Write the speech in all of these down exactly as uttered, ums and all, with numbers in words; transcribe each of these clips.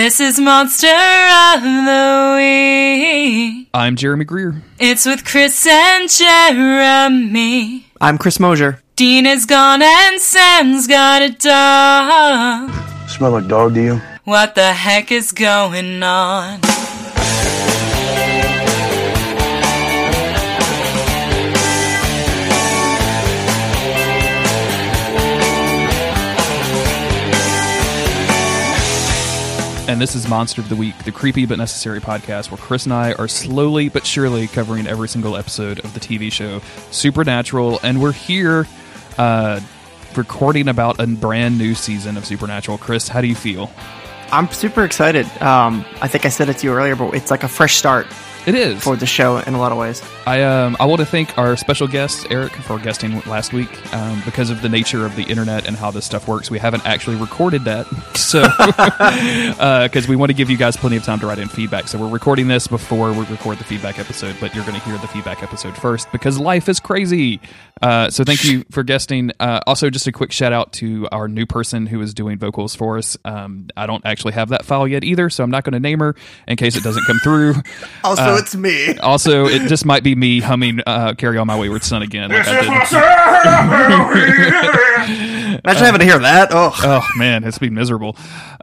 This is Monster of the Week. I'm Jeremy Greer. It's with Chris and Jeremy. I'm Chris Mosier. Dean is gone and Sam's got a dog. Smell like dog to you? What the heck is going on? And this is Monster of the Week, the creepy but necessary podcast where Chris and I are slowly but surely covering every single episode of the T V show Supernatural, and we're here uh, recording about a brand new season of Supernatural. Chris, how do you feel? I'm super excited. Um, I think I said it to you earlier, but it's like a fresh start. It is. For the show in a lot of ways. I um I want to thank our special guest, Eric, for guesting last week. Um, because of the nature of the internet and how this stuff works, we haven't actually recorded that. So, because uh, we want to give you guys plenty of time to write in feedback. So we're recording this before we record the feedback episode, but you're going to hear the feedback episode first because life is crazy. Uh, so thank you for guesting. Uh, also, just a quick shout out to our new person who is doing vocals for us. Um, I don't actually have that file yet either, so I'm not going to name her in case it doesn't come through. also, uh, it's me. Also, it just might be me humming uh, Carry On My Wayward Son again. Like I did. Imagine um, having to hear that. Oh, oh man, it's been miserable.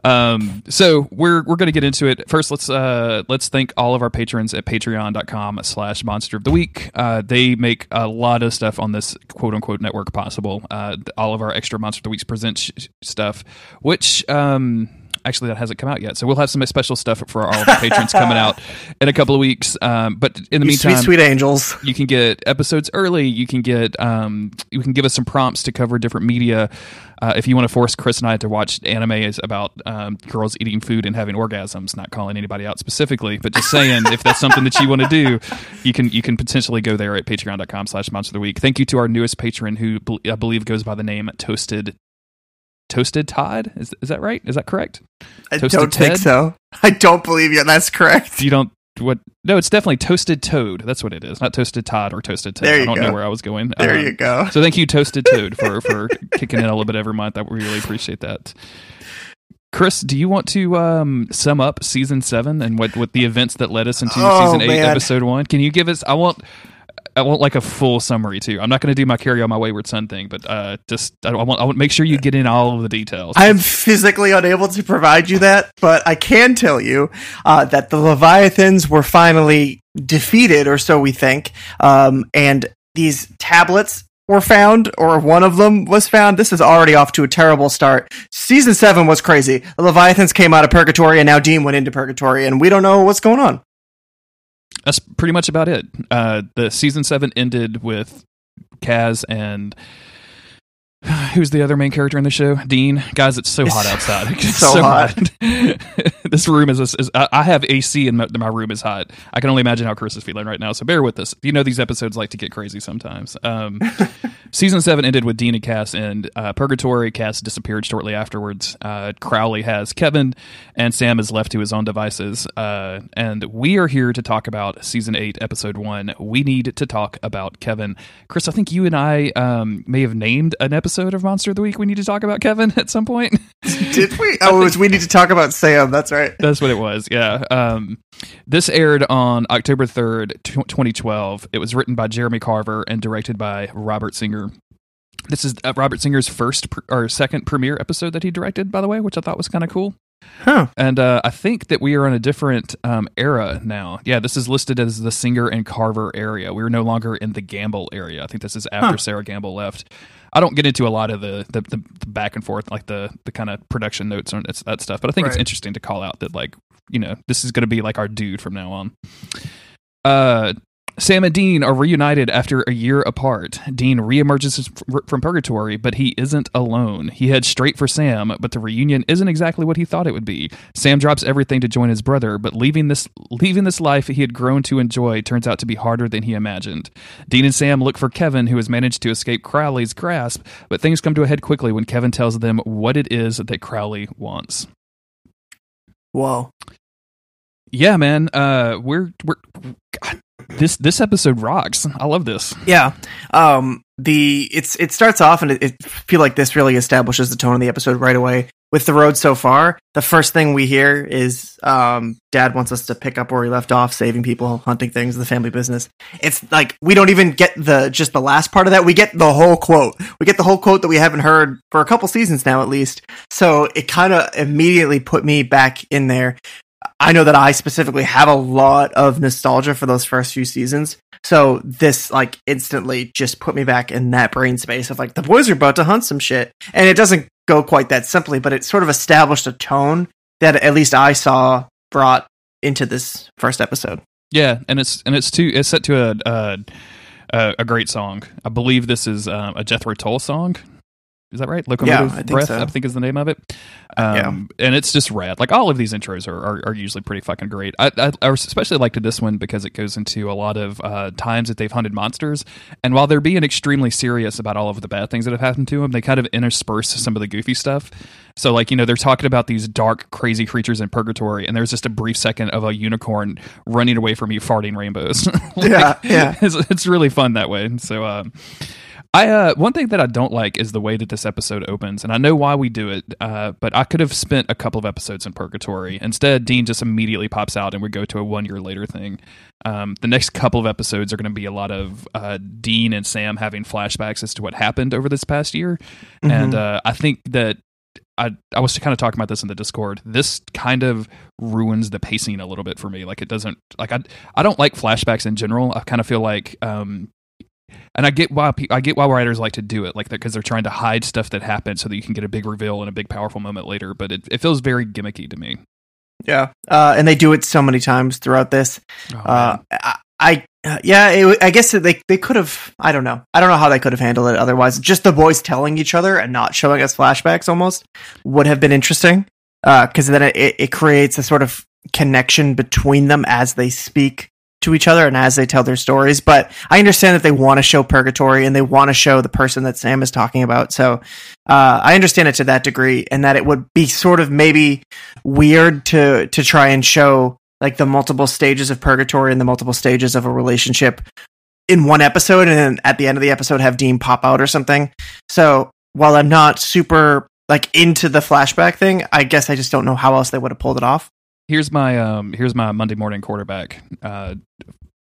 Um, so we're we're going to get into it. First, let's uh, let's thank all of our patrons at patreon dot com slash monster of the week. Uh, they make a lot of stuff on this quote unquote network possible. Uh, all of our extra Monster of the Weeks Presents sh- stuff, which... Um, Actually, that hasn't come out yet, so we'll have some special stuff for all of the patrons coming out in a couple of weeks. Um, but in the you meantime, sweet, sweet angels, you can get episodes early. You can get um, you can give us some prompts to cover different media. Uh, if you want to force Chris and I to watch anime is about um, girls eating food and having orgasms, not calling anybody out specifically, but just saying if that's something that you want to do, you can you can potentially go there at patreon dot com slash monster of the week. Thank you to our newest patron who be- I believe goes by the name Toasted. Toasted Todd? Is is that right? Is that correct? I Toasted don't Ted? Think so. I don't believe you. That's correct. You don't what? No, it's definitely Toasted Toad. That's what it is. Not Toasted Todd or Toasted Ted. There you I don't go. know where I was going. There um, you go. So thank you, Toasted Toad, for, for kicking in a little bit every month. I really appreciate that. Chris, do you want to um, sum up season seven and what, what the events that led us into oh, season eight, man. episode one? Can you give us... I want... I want like a full summary too. I'm not going to do my Carry On My Wayward Son thing, but uh, just I want I want make sure you get in all of the details. I'm physically unable to provide you that, but I can tell you uh, that the Leviathans were finally defeated, or so we think. Um, and these tablets were found, or one of them was found. This is already off to a terrible start. Season seven was crazy. The Leviathans came out of purgatory, and now Dean went into purgatory, and we don't know what's going on. That's pretty much about it. Uh, the season seven ended with Kaz and who's the other main character in the show? Dean. Guys, it's so it's hot outside. It's so, so hot. hot. This room is, is. I have A C and my, my room is hot. I can only imagine how Chris is feeling right now. So bear with us. You know these episodes like to get crazy sometimes. Um, season seven ended with Dean and Cass in uh, purgatory. Cass disappeared shortly afterwards. Uh, Crowley has Kevin, and Sam is left to his own devices. Uh, and we are here to talk about season eight, episode one. We need to talk about Kevin. Chris, I think you and I um, may have named an episode of Monster of the Week. We need to talk about Kevin at some point. Did we? Oh, it was we need to talk about Sam. That's right. That's what it was. Yeah. Um, this aired on October third, twenty twelve. It was written by Jeremy Carver and directed by Robert Singer. This is uh, Robert Singer's first pr- or second premiere episode that he directed, by the way, which I thought was kind of cool. Huh. And uh, I think that we are in a different um, era now. Yeah, this is listed as the Singer and Carver area. We're no longer in the Gamble area. I think this is after huh. Sarah Gamble left. I don't get into a lot of the, the, the, the back and forth, like the, the kind of production notes and that stuff, but I think right. it's interesting to call out that, like, you know, this is going to be like our dude from now on. Uh, Sam and Dean are reunited after a year apart. Dean reemerges from purgatory, but he isn't alone. He heads straight for Sam, but the reunion isn't exactly what he thought it would be. Sam drops everything to join his brother, but leaving this leaving this life he had grown to enjoy turns out to be harder than he imagined. Dean and Sam look for Kevin, who has managed to escape Crowley's grasp, but things come to a head quickly when Kevin tells them what it is that Crowley wants. Whoa. Yeah, man. Uh, we're we're God. This this episode rocks. I love this. Yeah. Um, the it's it starts off and it, it feel like this really establishes the tone of the episode right away. with the road so far, the first thing we hear is um, Dad wants us to pick up where we left off, saving people, hunting things, the family business. It's like we don't even get the just the last part of that. We get the whole quote. We get the whole quote that we haven't heard for a couple seasons now, at least. So it kind of immediately put me back in there. I know that I specifically have a lot of nostalgia for those first few seasons. So this like instantly just put me back in that brain space of like, the boys are about to hunt some shit. And it doesn't go quite that simply, but it sort of established a tone that at least I saw brought into this first episode. Yeah. And it's, and it's too, it's set to a, uh, a, a great song. I believe this is um, a Jethro Tull song. Is that right? Locomotive yeah, I Breath, so. I think is the name of it. Um, yeah. And it's just rad. Like, all of these intros are, are, are usually pretty fucking great. I, I, I especially liked this one because it goes into a lot of uh, times that they've hunted monsters. And while they're being extremely serious about all of the bad things that have happened to them, they kind of intersperse some of the goofy stuff. So, like, you know, they're talking about these dark, crazy creatures in purgatory, and there's just a brief second of a unicorn running away from you farting rainbows. like, yeah, yeah. It's, it's really fun that way. So, um, I uh, one thing that I don't like is the way that this episode opens, and I know why we do it, uh, but I could have spent a couple of episodes in purgatory. Instead, Dean just immediately pops out, and we go to a one-year later thing. Um, the next couple of episodes are going to be a lot of uh, Dean and Sam having flashbacks as to what happened over this past year, mm-hmm. and uh, I think that I, I was kind of talking about this in the Discord. This kind of ruins the pacing a little bit for me. Like, it doesn't, like, I, I don't like flashbacks in general. I kind of feel like, um, and I get why pe- I get why writers like to do it, like, because they're trying to hide stuff that happened so that you can get a big reveal and a big powerful moment later. But it, it feels very gimmicky to me. Yeah, uh, and they do it so many times throughout this. Oh, uh, I, I yeah, it, I guess they they could have. I don't know. I don't know how they could have handled it otherwise. Just the boys telling each other and not showing us flashbacks almost would have been interesting, because uh, then it, it creates a sort of connection between them as they speak to each other and as they tell their stories. But I understand that they want to show purgatory and they want to show the person that Sam is talking about. So uh, I understand it to that degree, and that it would be sort of maybe weird to to try and show like the multiple stages of purgatory and the multiple stages of a relationship in one episode, and then at the end of the episode have Dean pop out or something. So while I'm not super like into the flashback thing, I guess I just don't know how else they would have pulled it off. Here's my um. Here's my Monday morning quarterback, uh,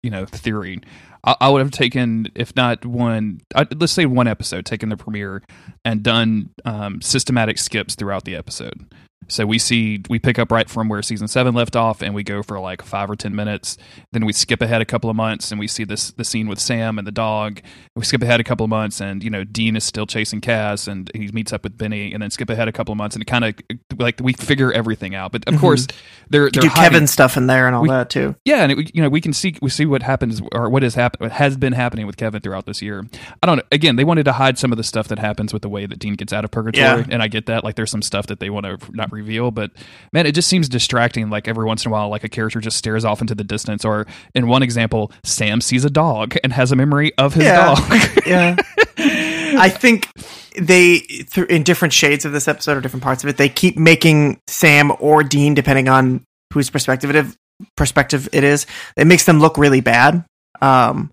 you know, theory. I, I would have taken, if not one, I, let's say one episode, taken the premiere and done um, systematic skips throughout the episode. So we see we pick up right from where season seven left off, and we go for like five or ten minutes. Then we skip ahead a couple of months, and we see this the scene with Sam and the dog. We skip ahead a couple of months, and you know Dean is still chasing Cass, and he meets up with Benny, and then skip ahead a couple of months, and it kind of like we figure everything out. But of mm-hmm. course, they're, they're do hiding. Kevin stuff in there and all we, that too. Yeah, and it, you know we can see we see what happens or what has happened, what has been happening with Kevin throughout this year. I don't know. Again, they wanted to hide some of the stuff that happens with the way that Dean gets out of purgatory, yeah. and I get that. Like there's some stuff that they want to not reveal, but man, it just seems distracting. Like every once in a while, like a character just stares off into the distance, or in one example, Sam sees a dog and has a memory of his yeah. dog. yeah I think they th- in different shades of this episode or different parts of it, they keep making Sam or Dean, depending on whose perspective it, perspective it is, it makes them look really bad, um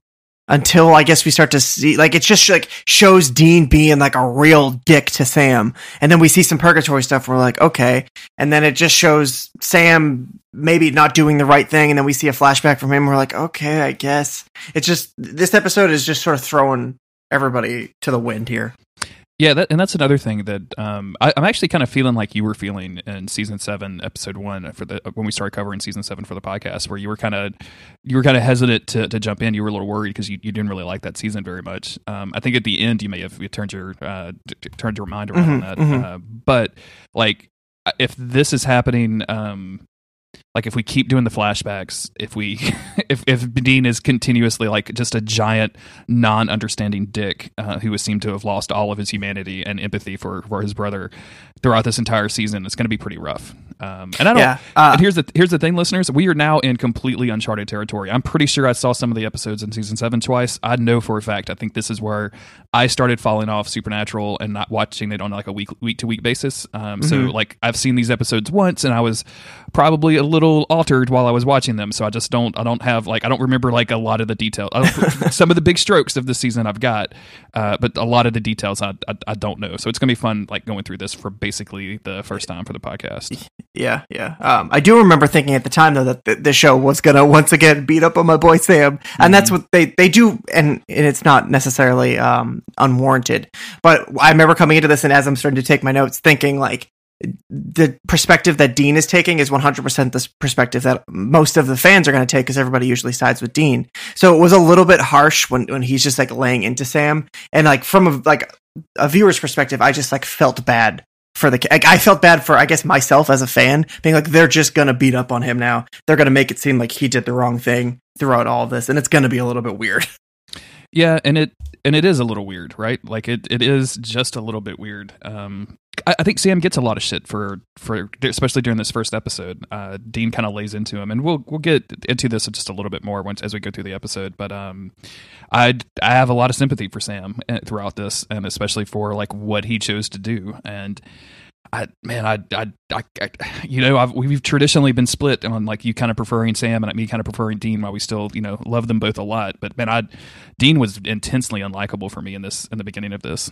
until I guess we start to see, like, it just like shows Dean being like a real dick to Sam, and then we see some purgatory stuff. We're like, okay, and then it just shows Sam maybe not doing the right thing, and then we see a flashback from him. We're like, okay, I guess it's just this episode is just sort of throwing everybody to the wind here. Yeah, that, and that's another thing that um, I, I'm actually kind of feeling like you were feeling in season seven, episode one, for the when we started covering season seven for the podcast, where you were kind of you were kind of hesitant to, to jump in. You were a little worried because you, you didn't really like that season very much. Um, I think at the end you may have you turned your uh, t- turned your mind around mm-hmm, on that. Mm-hmm. Uh, but like, if this is happening. Um, Like if we keep doing the flashbacks, if we, if if Dean is continuously like just a giant non-understanding dick uh, who has seemed to have lost all of his humanity and empathy for, for his brother throughout this entire season, it's going to be pretty rough. Um, and I don't. Yeah. Uh, and here's the here's the thing, listeners. We are now in completely uncharted territory. I'm pretty sure I saw some of the episodes in season seven twice. I know for a fact. I think this is where I started falling off Supernatural and not watching it on like a week week to week basis. Um, mm-hmm. So like I've seen these episodes once, and I was probably a little altered while I was watching them. So I just don't. I don't have like I don't remember like a lot of the details. Some of the big strokes of the season I've got, uh, but a lot of the details I, I I don't know. So it's gonna be fun like going through this for basically the first time for the podcast. Yeah, yeah. Um, I do remember thinking at the time, though, that th- the show was going to once again beat up on my boy Sam. And mm-hmm. that's what they, they do, and, and it's not necessarily um, unwarranted. But I remember coming into this, and as I'm starting to take my notes, thinking, like, the perspective that Dean is taking is one hundred percent the perspective that most of the fans are going to take, because everybody usually sides with Dean. So it was a little bit harsh when, when he's just, like, laying into Sam. And, like, from a, like, a viewer's perspective, I just, like, felt bad. For the, like, I felt bad for, I guess, myself as a fan, being like, they're just gonna beat up on him now. They're gonna make it seem like he did the wrong thing throughout all this, and it's gonna be a little bit weird. Yeah, and it and it is a little weird, right? Like it, it is just a little bit weird. Um, I, I think Sam gets a lot of shit for for especially during this first episode. Uh, Dean kind of lays into him, and we'll we'll get into this just a little bit more once as we go through the episode. But um, I I have a lot of sympathy for Sam throughout this, and especially for like what he chose to do. And I man, I I, I, I you know I've, we've traditionally been split on like you kind of preferring Sam and me kind of preferring Dean, while we still you know love them both a lot. But man, I Dean was intensely unlikable for me in this in the beginning of this.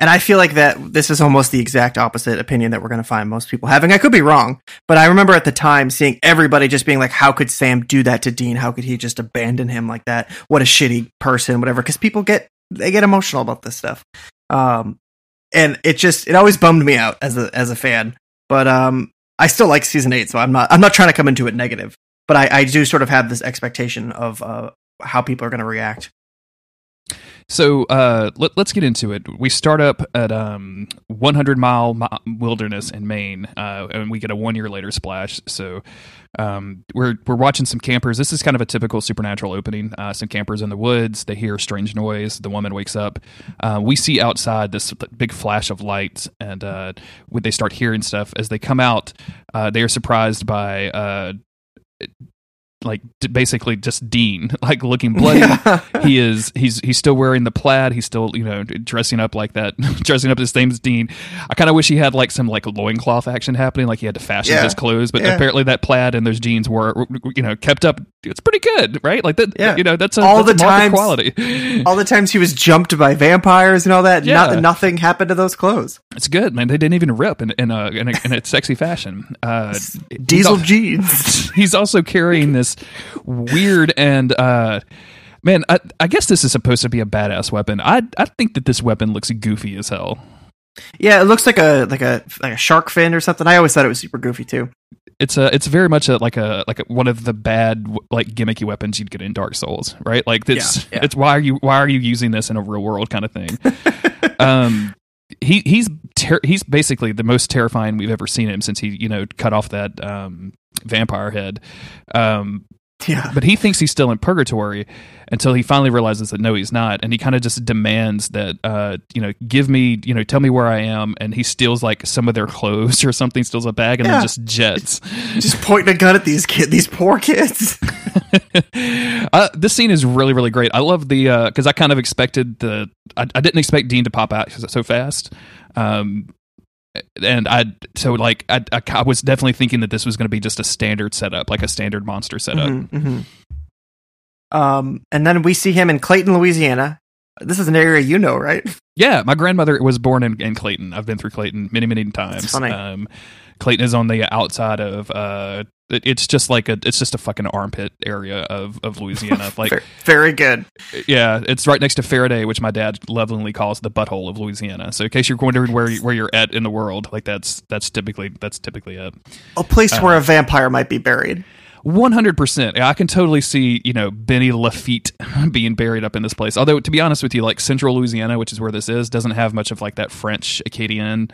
And I feel like that this is almost the exact opposite opinion that we're going to find most people having. I could be wrong, but I remember at the time seeing everybody just being like, how could Sam do that to Dean? How could he just abandon him like that? What a shitty person, whatever. Because people get, they get emotional about this stuff. Um, and it just, it always bummed me out as a, as a fan. But um, I still like season eight, so I'm not, I'm not trying to come into it negative. But I, I do sort of have this expectation of uh, how people are going to react. So uh, let, let's get into it. We start up at um, one hundred mile Wilderness in Maine, uh, and we get a one year later splash. So um, we're we're watching some campers. This is kind of a typical Supernatural opening. Uh, some campers in the woods. They hear a strange noise. The woman wakes up. Uh, we see outside this big flash of light, and uh, when they start hearing stuff. As they come out, uh, they are surprised by. Uh, like basically just Dean, like looking bloody. Yeah. He is, he's, he's still wearing the plaid. He's still, you know, dressing up like that, dressing up the same as Dean. I kind of wish he had like some like loincloth action happening. Like he had to fashion yeah. his clothes, but yeah. apparently that plaid and those jeans were, you know, kept up. It's pretty good, right? Like that, yeah. you know, that's a, all that's the a times, quality. All the times he was jumped by vampires and all that. Yeah. Not, nothing happened to those clothes. It's good, man. They didn't even rip in, in a, in a, in a sexy fashion. Uh, Diesel he's al- jeans. He's also carrying this, weird and uh man I, I guess this is supposed to be a badass weapon. I I think that this weapon looks goofy as hell. Yeah, it looks like a like a like a shark fin or something. I always thought it was super goofy too. It's a it's very much a like a like a, one of the bad like gimmicky weapons you'd get in Dark Souls, right? Like this yeah, yeah. it's why are you why are you using this in a real world kind of thing. um he he's ter- he's basically the most terrifying we've ever seen him since he you know cut off that um vampire head. Um yeah but he thinks he's still in purgatory until he finally realizes that no, he's not, and he kind of just demands that uh you know give me you know tell me where I am, and he steals like some of their clothes or something, steals a bag and yeah. then just jets, just pointing a gun at these kids, these poor kids. Uh, this scene is really really great. I love the uh because I kind of expected the I, I didn't expect Dean to pop out so fast. um And I, so like, I, I, I was definitely thinking that this was going to be just a standard setup, like a standard monster setup. Mm-hmm, mm-hmm. Um, and then we see him in Clayton, Louisiana. This is an area you know, right? Yeah, my grandmother was born in, in Clayton. I've been through Clayton many, many times. That's funny. Um, Clayton is on the outside of. Uh, it, it's just like a. It's just a fucking armpit area of, of Louisiana. Like very good. Yeah, it's right next to Faraday, which my dad lovingly calls the butthole of Louisiana. So in case you're wondering where you, where you're at in the world, like that's that's typically that's typically it. A place uh, where a vampire might be buried. one hundred percent. I can totally see, you know, Benny Lafitte being buried up in this place. Although, to be honest with you, like central Louisiana, which is where this is, doesn't have much of like that French Acadian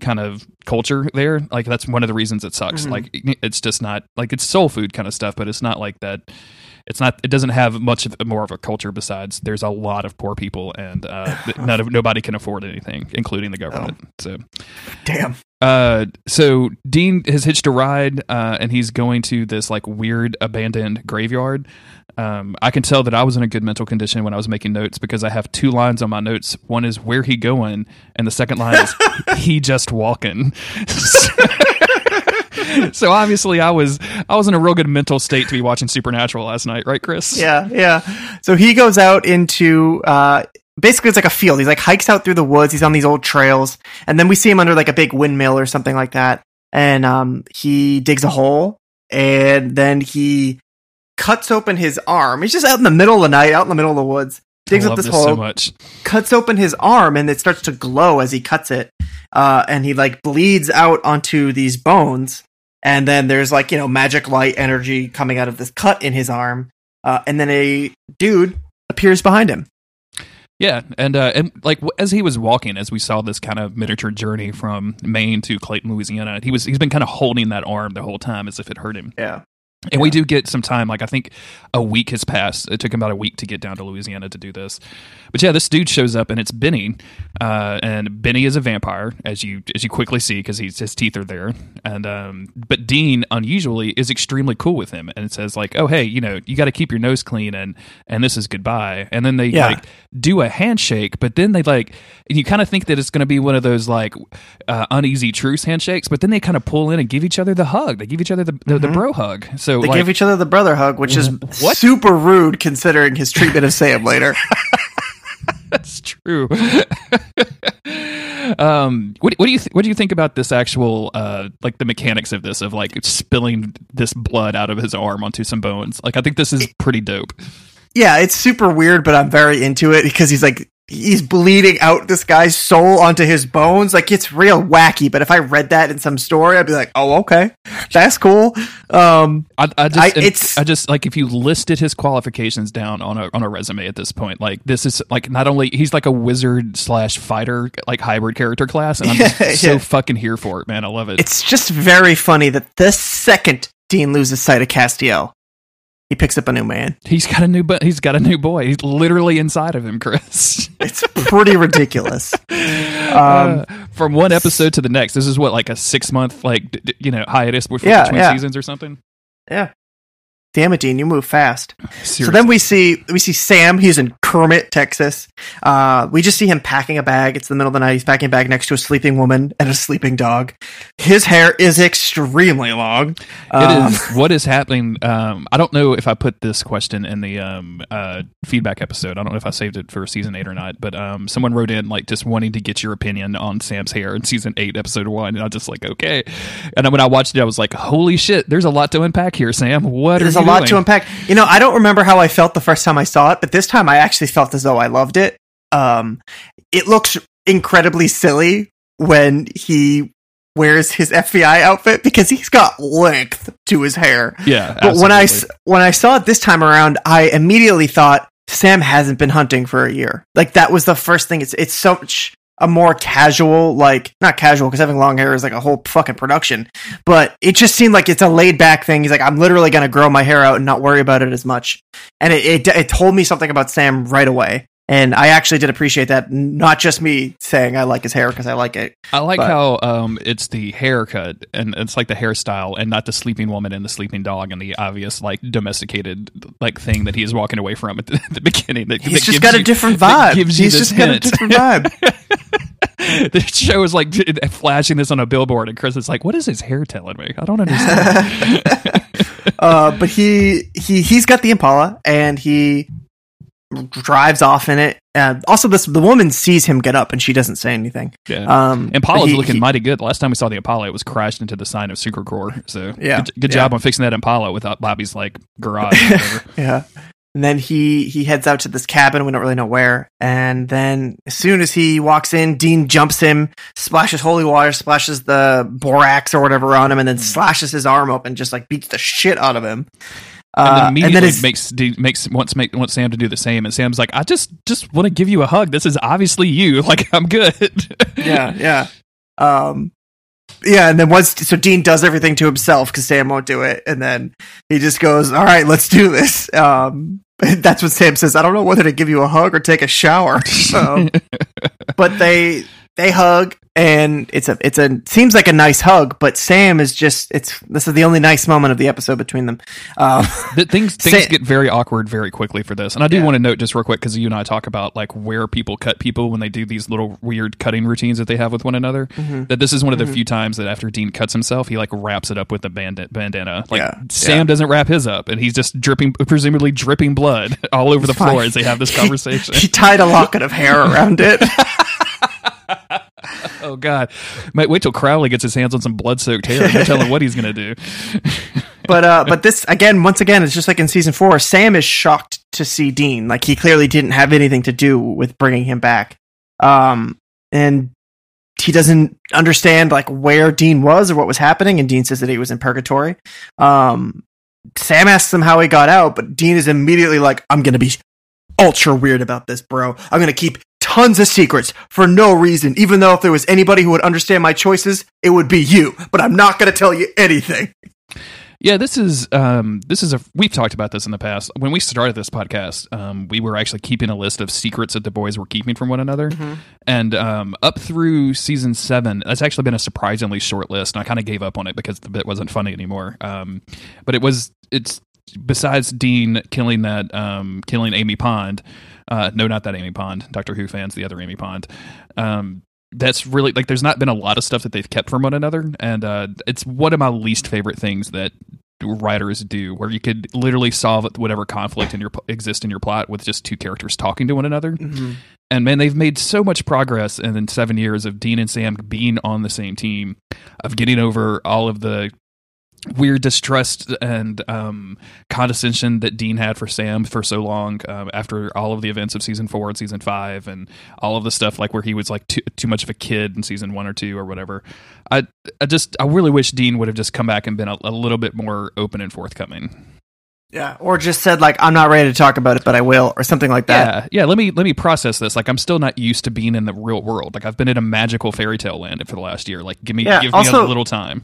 kind of culture there. Like, that's one of the reasons it sucks. Mm-hmm. Like, it's just not like, it's soul food kind of stuff, but it's not like that. It's not, it doesn't have much of, more of a culture besides there's a lot of poor people and uh, none of, nobody can afford anything, including the government. Oh. So damn. Uh, so Dean has hitched a ride uh, and he's going to this like weird abandoned graveyard. Um, I can tell that I was in a good mental condition when I was making notes because I have two lines on my notes. One is where he going, and the second line is he just walking. So obviously I was I was in a real good mental state to be watching Supernatural last night, right, Chris? Yeah, yeah. So he goes out into uh, basically it's like a field. He's like hikes out through the woods. He's on these old trails, and then we see him under like a big windmill or something like that. And um, he digs a hole, and then he cuts open his arm. He's just out in the middle of the night, out in the middle of the woods. Digs up this, this hole, so much. Cuts open his arm, and it starts to glow as he cuts it. Uh, and he like bleeds out onto these bones. And then there's like, you know, magic light energy coming out of this cut in his arm. Uh, and then a dude appears behind him. Yeah. And, uh, and like as he was walking, as we saw this kind of miniature journey from Maine to Clayton, Louisiana, he was, he's been kind of holding that arm the whole time as if it hurt him. Yeah. And yeah. we do get some time, like I think a week has passed. It took him about a week to get down to Louisiana to do this. But yeah, this dude shows up and it's Benny. Uh, and Benny is a vampire, as you as you quickly see, because his teeth are there. And um, but Dean, unusually, is extremely cool with him and says like, oh, hey, you know, you got to keep your nose clean and, and this is goodbye. And then they yeah. like do a handshake, but then they like, and you kind of think that it's going to be one of those like uh, uneasy truce handshakes, but then they kind of pull in and give each other the hug. They give each other the, the, mm-hmm. the bro hug. So So, they like, give each other the brother hug, which is what? Super rude considering his treatment of Sam later. That's true. um, what, what do you th- what do you think about this actual uh, like the mechanics of this of like spilling this blood out of his arm onto some bones? Like, I think this is pretty dope. Yeah, it's super weird, but I'm very into it because he's like he's bleeding out this guy's soul onto his bones. Like, it's real wacky, but if I read that in some story, I'd be like, oh, okay, that's cool. Um, I, I just, I, it's, I just like, if you listed his qualifications down on a, on a resume at this point, like this is like, not only he's like a wizard slash fighter, like hybrid character class. And I'm just yeah, so yeah. fucking here for it, man. I love it. It's just very funny that the second Dean loses sight of Castiel, he picks up a new man. He's got a new, but he's got a new boy. He's literally inside of him, Chris. It's pretty ridiculous. Um, uh, from one episode to the next, this is what like a six month, like d- d- you know, hiatus before yeah, between yeah. seasons or something. Yeah. Damn it, Dean, you move fast. Seriously. So then we see we see Sam. He's in Kermit, Texas. Uh, we just see him packing a bag. It's the middle of the night. He's packing a bag next to a sleeping woman and a sleeping dog. His hair is extremely long. Um, it is. What is happening? Um, I don't know if I put this question in the um, uh, feedback episode. I don't know if I saved it for season eight or not. But um, someone wrote in like just wanting to get your opinion on Sam's hair in season eight, episode one. And I was just like, okay. And then when I watched it, I was like, holy shit! There's a lot to unpack here, Sam. What is a lot to unpack. You know, I don't remember how I felt the first time I saw it, but this time I actually felt as though I loved it. Um, it looks incredibly silly when he wears his F B I outfit because he's got length to his hair. Yeah, but absolutely. when I when I saw it this time around, I immediately thought Sam hasn't been hunting for a year. Like, that was the first thing. It's it's so much a more casual, like, not casual because having long hair is like a whole fucking production, but it just seemed like it's a laid back thing. He's like, I'm literally going to grow my hair out and not worry about it as much. And it, it it told me something about Sam right away. And I actually did appreciate that. Not just me saying I like his hair because I like it. I like but. how um, it's the haircut and it's like the hairstyle and not the sleeping woman and the sleeping dog and the obvious like domesticated like thing that he is walking away from at the, the beginning. That, He's that just got you, a different vibe. Gives you He's this just hint. got a different vibe. The show is like flashing this on a billboard and Chris is like, what is his hair telling me? I don't understand. uh, but he, he, he's got the Impala and he drives off in it. Uh, also, this the woman sees him get up and she doesn't say anything. Yeah. Um, Impala's he, looking he, mighty good. Last time we saw the Impala, it was crashed into the sign of Sucre. So yeah, good, good yeah. job on fixing that Impala without Bobby's like garage. Or whatever. Yeah. And then he, he heads out to this cabin. We don't really know where. And then as soon as he walks in, Dean jumps him, splashes holy water, splashes the borax or whatever on him, and then slashes his arm open, just like beats the shit out of him. And then immediately uh, and then makes makes wants make wants Sam to do the same, and Sam's like, I just just want to give you a hug. This is obviously you. Like, I'm good. yeah, yeah. Um, Yeah, and then once so Dean does everything to himself because Sam won't do it, and then he just goes, "All right, let's do this." Um, and that's when Sam says, "I don't know whether to give you a hug or take a shower." So, but they they hug, and it's a it's a seems like a nice hug, but Sam is just it's this is the only nice moment of the episode between them. Um, the things things Sam, get very awkward very quickly for this, and I do yeah. want to note just real quick because you and I talk about like where people cut people when they do these little weird cutting routines that they have with one another. Mm-hmm. That this is one of the mm-hmm. few times that after Dean cuts himself, he like wraps it up with a bandit bandana. Like yeah. Sam yeah. doesn't wrap his up, and he's just dripping, presumably dripping blood all over it's the floor fine. As they have this conversation. He tied a locket of hair around it. Oh God! Might wait till Crowley gets his hands on some blood-soaked hair. No telling what he's gonna do. But uh, but this again, once again, it's just like in season four. Sam is shocked to see Dean. Like he clearly didn't have anything to do with bringing him back, um, and he doesn't understand like where Dean was or what was happening. And Dean says that he was in purgatory. Um, Sam asks him how he got out, but Dean is immediately like, "I'm gonna be ultra weird about this, bro. I'm gonna keep tons of secrets for no reason, even though if there was anybody who would understand my choices, it would be you, but I'm not going to tell you anything." Yeah, this is um, this is a we've talked about this in the past. When we started this podcast, um, we were actually keeping a list of secrets that the boys were keeping from one another, mm-hmm. and um, up through season seven, that's actually been a surprisingly short list. And I kind of gave up on it because the bit wasn't funny anymore. Um, but it was it's besides Dean killing that um, killing Amy Pond. Uh, no, not that Amy Pond. Doctor Who fans, the other Amy Pond. Um, that's really like there's not been a lot of stuff that they've kept from one another, and uh, it's one of my least favorite things that writers do, where you could literally solve whatever conflict in your exist in your plot with just two characters talking to one another. Mm-hmm. And man, they've made so much progress in, in seven years of Dean and Sam being on the same team, of getting over all of the weird distrust and um, condescension that Dean had for Sam for so long um, after all of the events of season four and season five and all of the stuff like where he was like too, too much of a kid in season one or two or whatever. I I just I really wish Dean would have just come back and been a, a little bit more open and forthcoming. Yeah, or just said like, "I'm not ready to talk about it, but I will," or something like that. Yeah, yeah. Let me let me process this. Like, I'm still not used to being in the real world. Like, I've been in a magical fairy tale land for the last year. Like, give me yeah, give also, me a little time.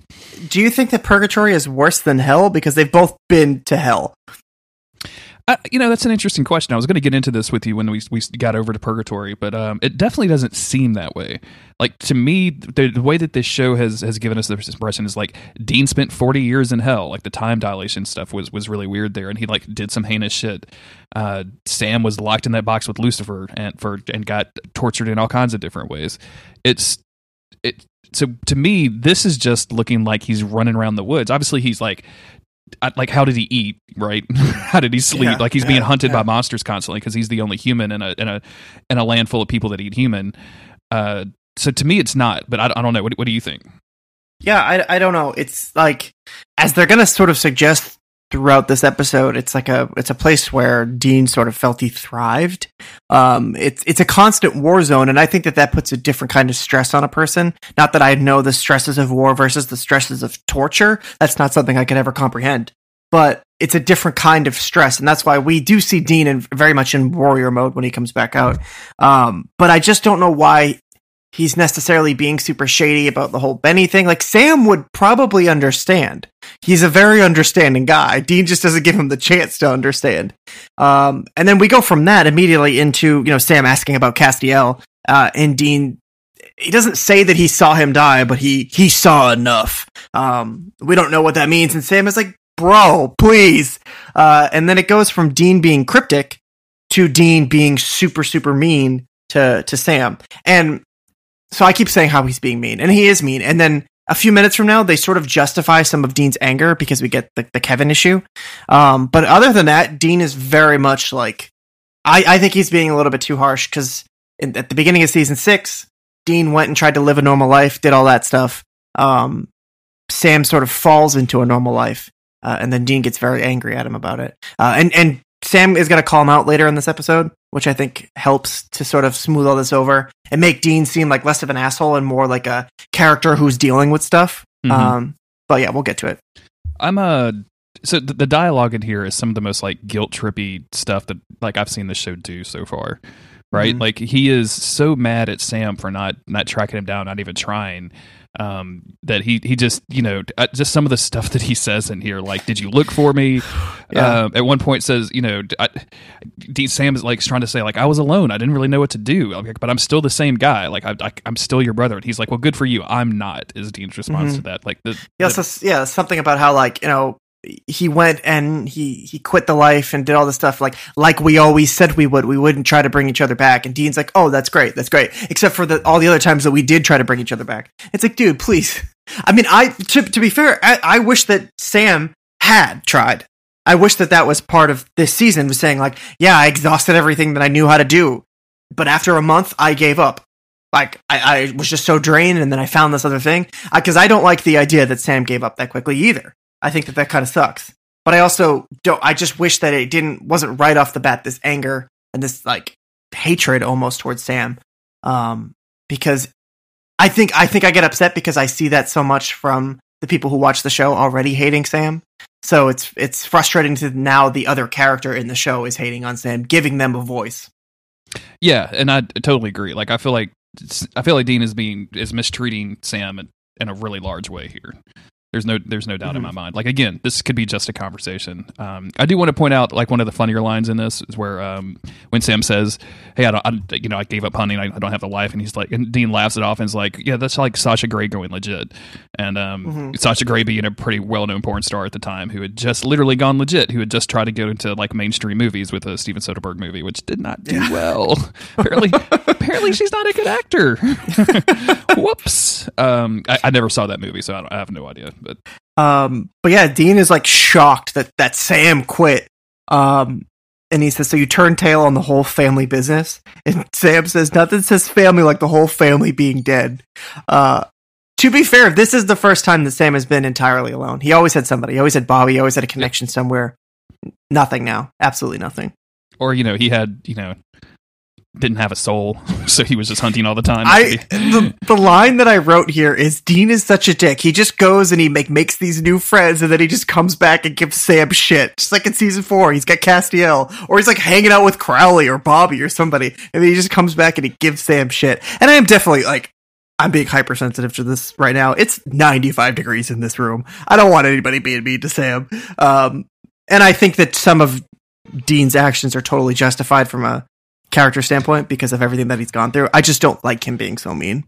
Do you think that purgatory is worse than hell because they've both been to hell? Uh, you know, that's an interesting question. I was going to get into this with you when we we got over to purgatory, but um, it definitely doesn't seem that way. Like, to me, the, the way that this show has, has given us the impression is like Dean spent forty years in hell. Like, the time dilation stuff was, was really weird there, and he like did some heinous shit. Uh, Sam was locked in that box with Lucifer and for and got tortured in all kinds of different ways. It's it so to me, this is just looking like he's running around the woods. Obviously, he's like. I, like how did he eat, right? How did he sleep? Yeah, like he's yeah, being hunted yeah. by monsters constantly because he's the only human in a in a in a land full of people that eat human. Uh, so to me, it's not. But I, I don't know. What, what do you think? Yeah, I, I don't know. It's like as they're gonna sort of suggest throughout this episode, it's like a it's a place where Dean sort of felt he thrived. Um, it's it's a constant war zone, and I think that that puts a different kind of stress on a person. Not that I know the stresses of war versus the stresses of torture. That's not something I could ever comprehend. But it's a different kind of stress, and that's why we do see Dean in very much in warrior mode when he comes back out. Um, but I just don't know why he's necessarily being super shady about the whole Benny thing. Like, Sam would probably understand. He's a very understanding guy. Dean just doesn't give him the chance to understand. Um, and then we go from that immediately into, you know, Sam asking about Castiel, uh, and Dean, he doesn't say that he saw him die, but he, he saw enough. Um, we don't know what that means. And Sam is like, "Bro, please." Uh, and then it goes from Dean being cryptic to Dean being super, super mean to, to Sam. And, so I keep saying how he's being mean, and he is mean. And then a few minutes from now, they sort of justify some of Dean's anger because we get the, the Kevin issue. Um, but other than that, Dean is very much like, I, I think he's being a little bit too harsh because at the beginning of season six, Dean went and tried to live a normal life, did all that stuff. Um, Sam sort of falls into a normal life, uh, and then Dean gets very angry at him about it. Uh, and, and Sam is going to call him out later in this episode, which I think helps to sort of smooth all this over and make Dean seem like less of an asshole and more like a character who's dealing with stuff. Mm-hmm. Um, but yeah, we'll get to it. I'm a, so th- the dialogue in here is some of the most like guilt trippy stuff that like I've seen this show do so far. Right. Mm-hmm. Like he is so mad at Sam for not, not tracking him down, not even trying. um, that he, he just, you know, just some of the stuff that he says in here, like, did you look for me? Yeah. Um, at one point says, you know, I, D, Sam is like trying to say, like, I was alone. I didn't really know what to do, like, but I'm still the same guy. Like, I, I, I'm still your brother. And he's like, well, good for you. I'm not, is Dean's response mm-hmm. to that. Like, the, yeah, the, so, yeah, something about how, like, you know, he went and he, he quit the life and did all this stuff. Like, like we always said we would, we wouldn't try to bring each other back. And Dean's like, oh, that's great. That's great. Except for the, all the other times that we did try to bring each other back. It's like, dude, please. I mean, I, to, to be fair, I, I wish that Sam had tried. I wish that that was part of this season, was saying like, yeah, I exhausted everything that I knew how to do, but after a month I gave up. Like, I, I was just so drained. And then I found this other thing. I, cause I don't like the idea that Sam gave up that quickly either. I think that that kind of sucks, but I also don't. I just wish that it didn't wasn't right off the bat this anger and this like hatred almost towards Sam, um, because I think I think I get upset because I see that so much from the people who watch the show already hating Sam. So it's it's frustrating to now the other character in the show is hating on Sam, giving them a voice. Yeah, and I totally agree. Like I feel like I feel like Dean is being is mistreating Sam in, in a really large way here. There's no, there's no doubt mm-hmm. in my mind. Like, again, this could be just a conversation. Um, I do want to point out, like, one of the funnier lines in this is where um, when Sam says, "Hey, I don't, I, you know, I gave up hunting. I, I don't have the life," and he's like, and Dean laughs it off and is like, "Yeah, that's like Sasha Gray going legit," and um, mm-hmm. Sasha Gray being a pretty well-known porn star at the time who had just literally gone legit, who had just tried to go into like mainstream movies with a Steven Soderbergh movie, which did not do yeah. well. apparently, apparently, she's not a good actor. Whoops. Um, I, I never saw that movie, so I, don't, I have no idea. But um, but yeah, Dean is like shocked that, that Sam quit. Um, and he says, "So you turn tail on the whole family business?" And Sam says, "Nothing says family like the whole family being dead." Uh, to be fair, this is the first time that Sam has been entirely alone. He always had somebody. He always had Bobby. He always had a connection somewhere. Nothing now. Absolutely nothing. Or, you know, he had, you know, didn't have a soul, so he was just hunting all the time. I the, the line that I wrote here is, Dean is such a dick. He just goes and he make, makes these new friends, and then he just comes back and gives Sam shit. Just like in season four, he's got Castiel, or he's like hanging out with Crowley or Bobby or somebody, and then he just comes back and he gives Sam shit. And I am definitely like, I'm being hypersensitive to this right now. It's ninety-five degrees in this room. I don't want anybody being mean to Sam. Um, and I think that some of Dean's actions are totally justified from a character standpoint because of everything that he's gone through. I just don't like him being so mean.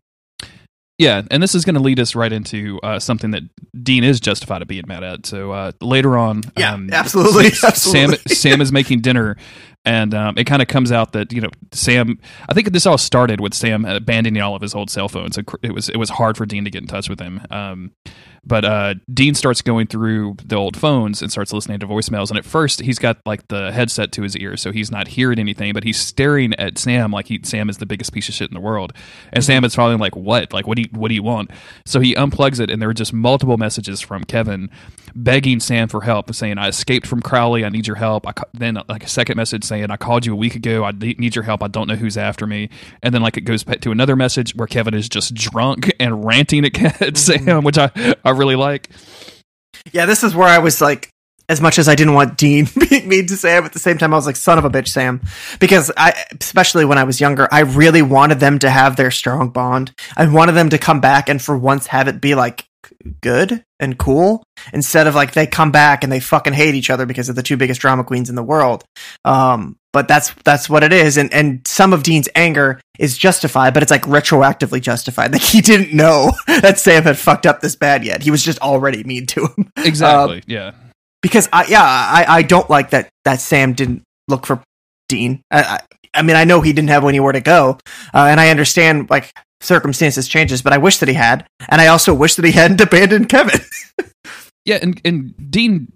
Yeah, and this is going to lead us right into uh, something that Dean is justified to being mad at. So uh, later on, yeah, um, absolutely, Sam, absolutely. Sam, Sam is making dinner, and um, it kind of comes out that, you know, Sam, I think this all started with Sam abandoning all of his old cell phones. It was, it was hard for Dean to get in touch with him. Um, but uh, Dean starts going through the old phones and starts listening to voicemails. And at first he's got like the headset to his ear, so he's not hearing anything, but he's staring at Sam like he, Sam is the biggest piece of shit in the world. And Sam is probably like, what? Like, what do you, what do you want? So he unplugs it, and there are just multiple messages from Kevin begging Sam for help, saying, "I escaped from Crowley. I need your help." I ca-. Then like a second message saying, "I called you a week ago. I need your help. I don't know who's after me." And then like it goes to another message where Kevin is just drunk and ranting at mm-hmm. Sam, which I, I really like. Yeah, this is where I was like, as much as I didn't want Dean being mean to Sam, at the same time I was like, son of a bitch, Sam. Because I, especially when I was younger, I really wanted them to have their strong bond. I wanted them to come back and for once have it be like good and cool, instead of like they come back and they fucking hate each other because of the two biggest drama queens in the world. Um, but that's that's what it is, and and some of Dean's anger is justified, but it's like retroactively justified. Like he didn't know that Sam had fucked up this bad yet. He was just already mean to him. Exactly. Um, yeah. Because I yeah I, I don't like that that Sam didn't look for Dean. I I, I mean I know he didn't have anywhere to go, uh, and I understand like circumstances changes, but I wish that he had, and I also wish that he hadn't abandoned Kevin. Yeah, and, and Dean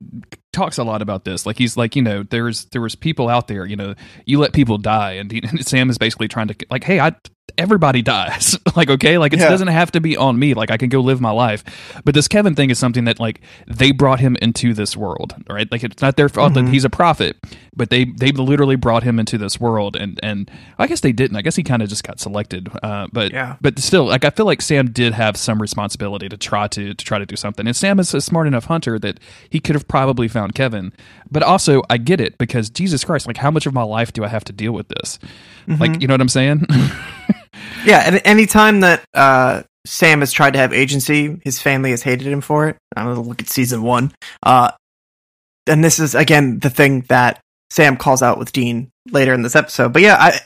talks a lot about this. Like he's like, you know, there's there was people out there, you know, you let people die, and, Dean, and Sam is basically trying to like, hey, I everybody dies, like okay, like it yeah. doesn't have to be on me. Like I can go live my life, but this Kevin thing is something that like they brought him into this world, right? Like it's not their fault mm-hmm. that he's a prophet, but they they literally brought him into this world, and and I guess they didn't. I guess he kind of just got selected, uh, but yeah. but still, like I feel like Sam did have some responsibility to try to to try to do something, and Sam is a smart enough hunter that he could have probably found Kevin, but also I get it because Jesus Christ, like how much of my life do I have to deal with this? Mm-hmm. Like you know what I'm saying? Yeah, and anytime that uh, Sam has tried to have agency. His family has hated him for it. I'm going to look at season one. Uh, and this is, again, the thing that Sam calls out with Dean later in this episode. But yeah, I,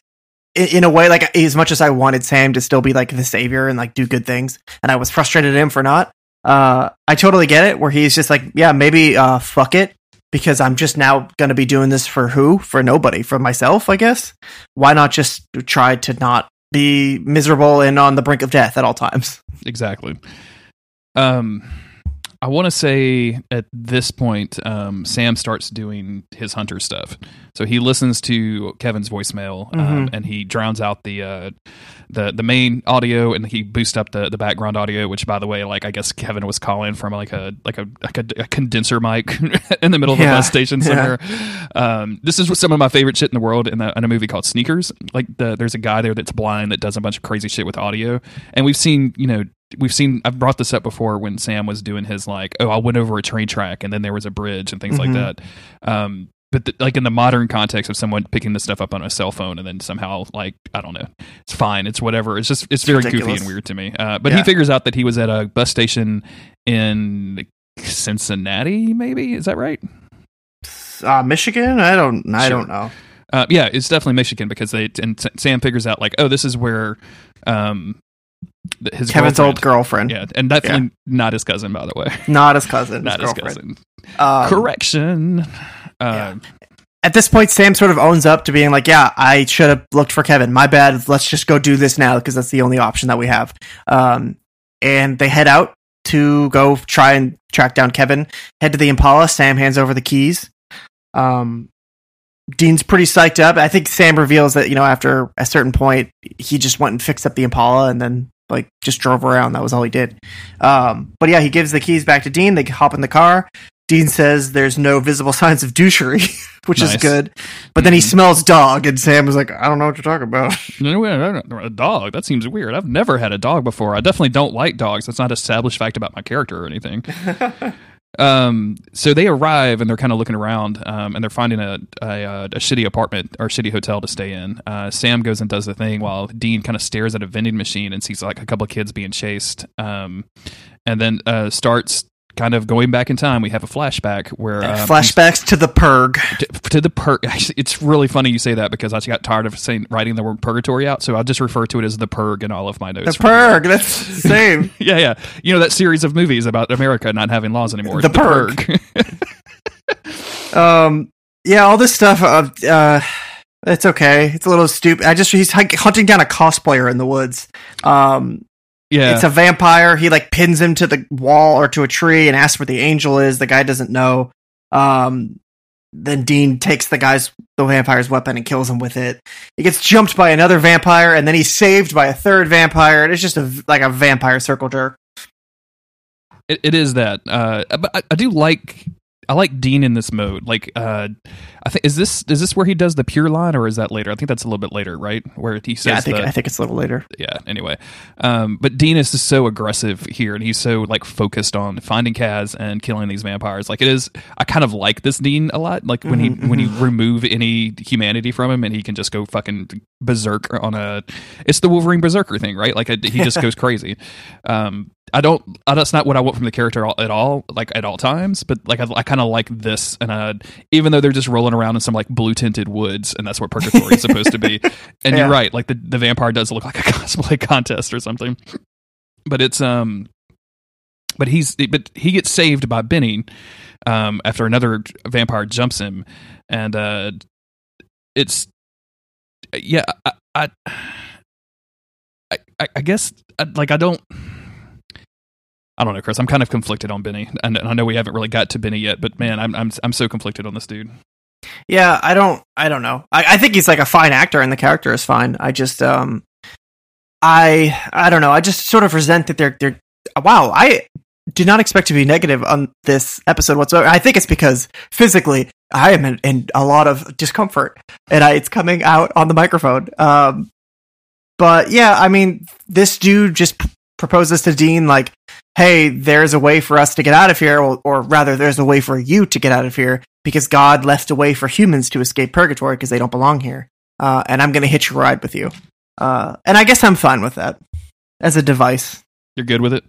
in a way, like, as much as I wanted Sam to still be, like, the savior and, like, do good things, and I was frustrated at him for not, uh, I totally get it, where he's just like, yeah, maybe uh, fuck it, because I'm just now going to be doing this for who? For nobody. For myself, I guess. Why not just try to not be miserable and on the brink of death at all times? Exactly. Um, I want to say at this point, um, Sam starts doing his hunter stuff. So he listens to Kevin's voicemail, mm-hmm. um, and he drowns out the, uh, the, the main audio, and he boosts up the, the background audio, which, by the way, like, I guess Kevin was calling from like a, like a, like a, a condenser mic in the middle of yeah. the bus station somewhere. Yeah. Um, this is some of my favorite shit in the world in, the, in a movie called Sneakers. Like the, there's a guy there that's blind that does a bunch of crazy shit with audio. And we've seen, you know, We've seen, I've brought this up before when Sam was doing his, like, oh, I went over a train track and then there was a bridge and things mm-hmm. like that. Um, but th- like in the modern context of someone picking this stuff up on a cell phone and then somehow, like, I don't know, it's fine. It's whatever. It's just, it's very ridiculous, goofy and weird to me. Uh, but yeah. he figures out that he was at a bus station in Cincinnati, maybe. Is that right? Uh, Michigan? I don't, I sure. don't know. Uh, yeah, it's definitely Michigan, because they, and Sam figures out, like, oh, this is where, um, his Kevin's girlfriend. old girlfriend, yeah, and definitely yeah. not his cousin, by the way. Not his cousin, not his, his cousin. Um, Correction. Yeah. Um, At this point, Sam sort of owns up to being like, "Yeah, I should have looked for Kevin. My bad. Let's just go do this now because that's the only option that we have." Um, and they head out to go try and track down Kevin. Head to the Impala. Sam hands over the keys. Um, Dean's pretty psyched up. I think Sam reveals that, you know, after a certain point, he just went and fixed up the Impala and then, like, just drove around. That was all he did. Um, but yeah, he gives the keys back to Dean. They hop in the car. Dean says there's no visible signs of douchery, which nice. is good. But mm-hmm. then he smells dog, and Sam was like, I don't know what you're talking about. A dog? That seems weird. I've never had a dog before. I definitely don't like dogs. That's not an established fact about my character or anything. Um, so they arrive and they're kind of looking around, um, and they're finding a, a, a shitty apartment or shitty hotel to stay in. Uh, Sam goes and does the thing while Dean kind of stares at a vending machine and sees, like, a couple of kids being chased. Um, and then, uh, starts kind of going back in time. We have a flashback where, um, flashbacks to the purg to, to the purg. It's really funny you say that, because I got tired of saying, writing the word purgatory out. So I'll just refer to it as the purg in all of my notes. The purg. That. That's the same. yeah. Yeah. You know, that series of movies about America not having laws anymore. The, the purg. um, yeah, all this stuff. Uh, uh, it's okay. It's a little stupid. I just, he's hunting down a cosplayer in the woods. Um, Yeah. It's a vampire. He, like, pins him to the wall or to a tree and asks where the angel is. The guy doesn't know. Um, then Dean takes the guy's, the vampire's weapon and kills him with it. He gets jumped by another vampire, and then he's saved by a third vampire. And it's just a, like a vampire circle jerk. It, it is that. Uh, but I, I do like... I like Dean in this mode. Like, uh, I think is this is this where he does the pure line, or is that later? I think that's a little bit later, right? Where he says, yeah, I think the, I think it's a little later. Yeah. Anyway, um, but Dean is just so aggressive here, and he's so, like, focused on finding Kaz and killing these vampires. Like, it is. I kind of like this Dean a lot. Like, when mm-hmm, he when mm-hmm. you remove any humanity from him, and he can just go fucking berserk on a. It's the Wolverine berserker thing, right? Like, a, he just goes crazy. Um, I don't. I, that's not what I want from the character at all. Like, at all times, but, like, I, I kind of like this, and uh, even though they're just rolling around in some, like, blue tinted woods, and that's what purgatory is supposed to be. And yeah. you're right. Like, the, the vampire does look like a cosplay contest or something. But it's um, but he's but he gets saved by Benny, um, after another vampire jumps him, and uh, it's yeah. I I I, I guess I, like I don't. I don't know, Chris. I'm kind of conflicted on Benny, and I know we haven't really got to Benny yet. But man, I'm I'm I'm so conflicted on this dude. Yeah, I don't I don't know. I, I think he's, like, a fine actor, and the character is fine. I just um, I I don't know. I just sort of resent that they're they're. Wow, I did not expect to be negative on this episode whatsoever. I think it's because physically I am in, in a lot of discomfort, and I, it's coming out on the microphone. Um, but yeah, I mean, this dude just p- proposes to Dean, like, hey, there's a way for us to get out of here, or, or rather, there's a way for you to get out of here, because God left a way for humans to escape purgatory because they don't belong here. Uh, and I'm going to hitch a ride with you. Uh, and I guess I'm fine with that as a device. You're good with it?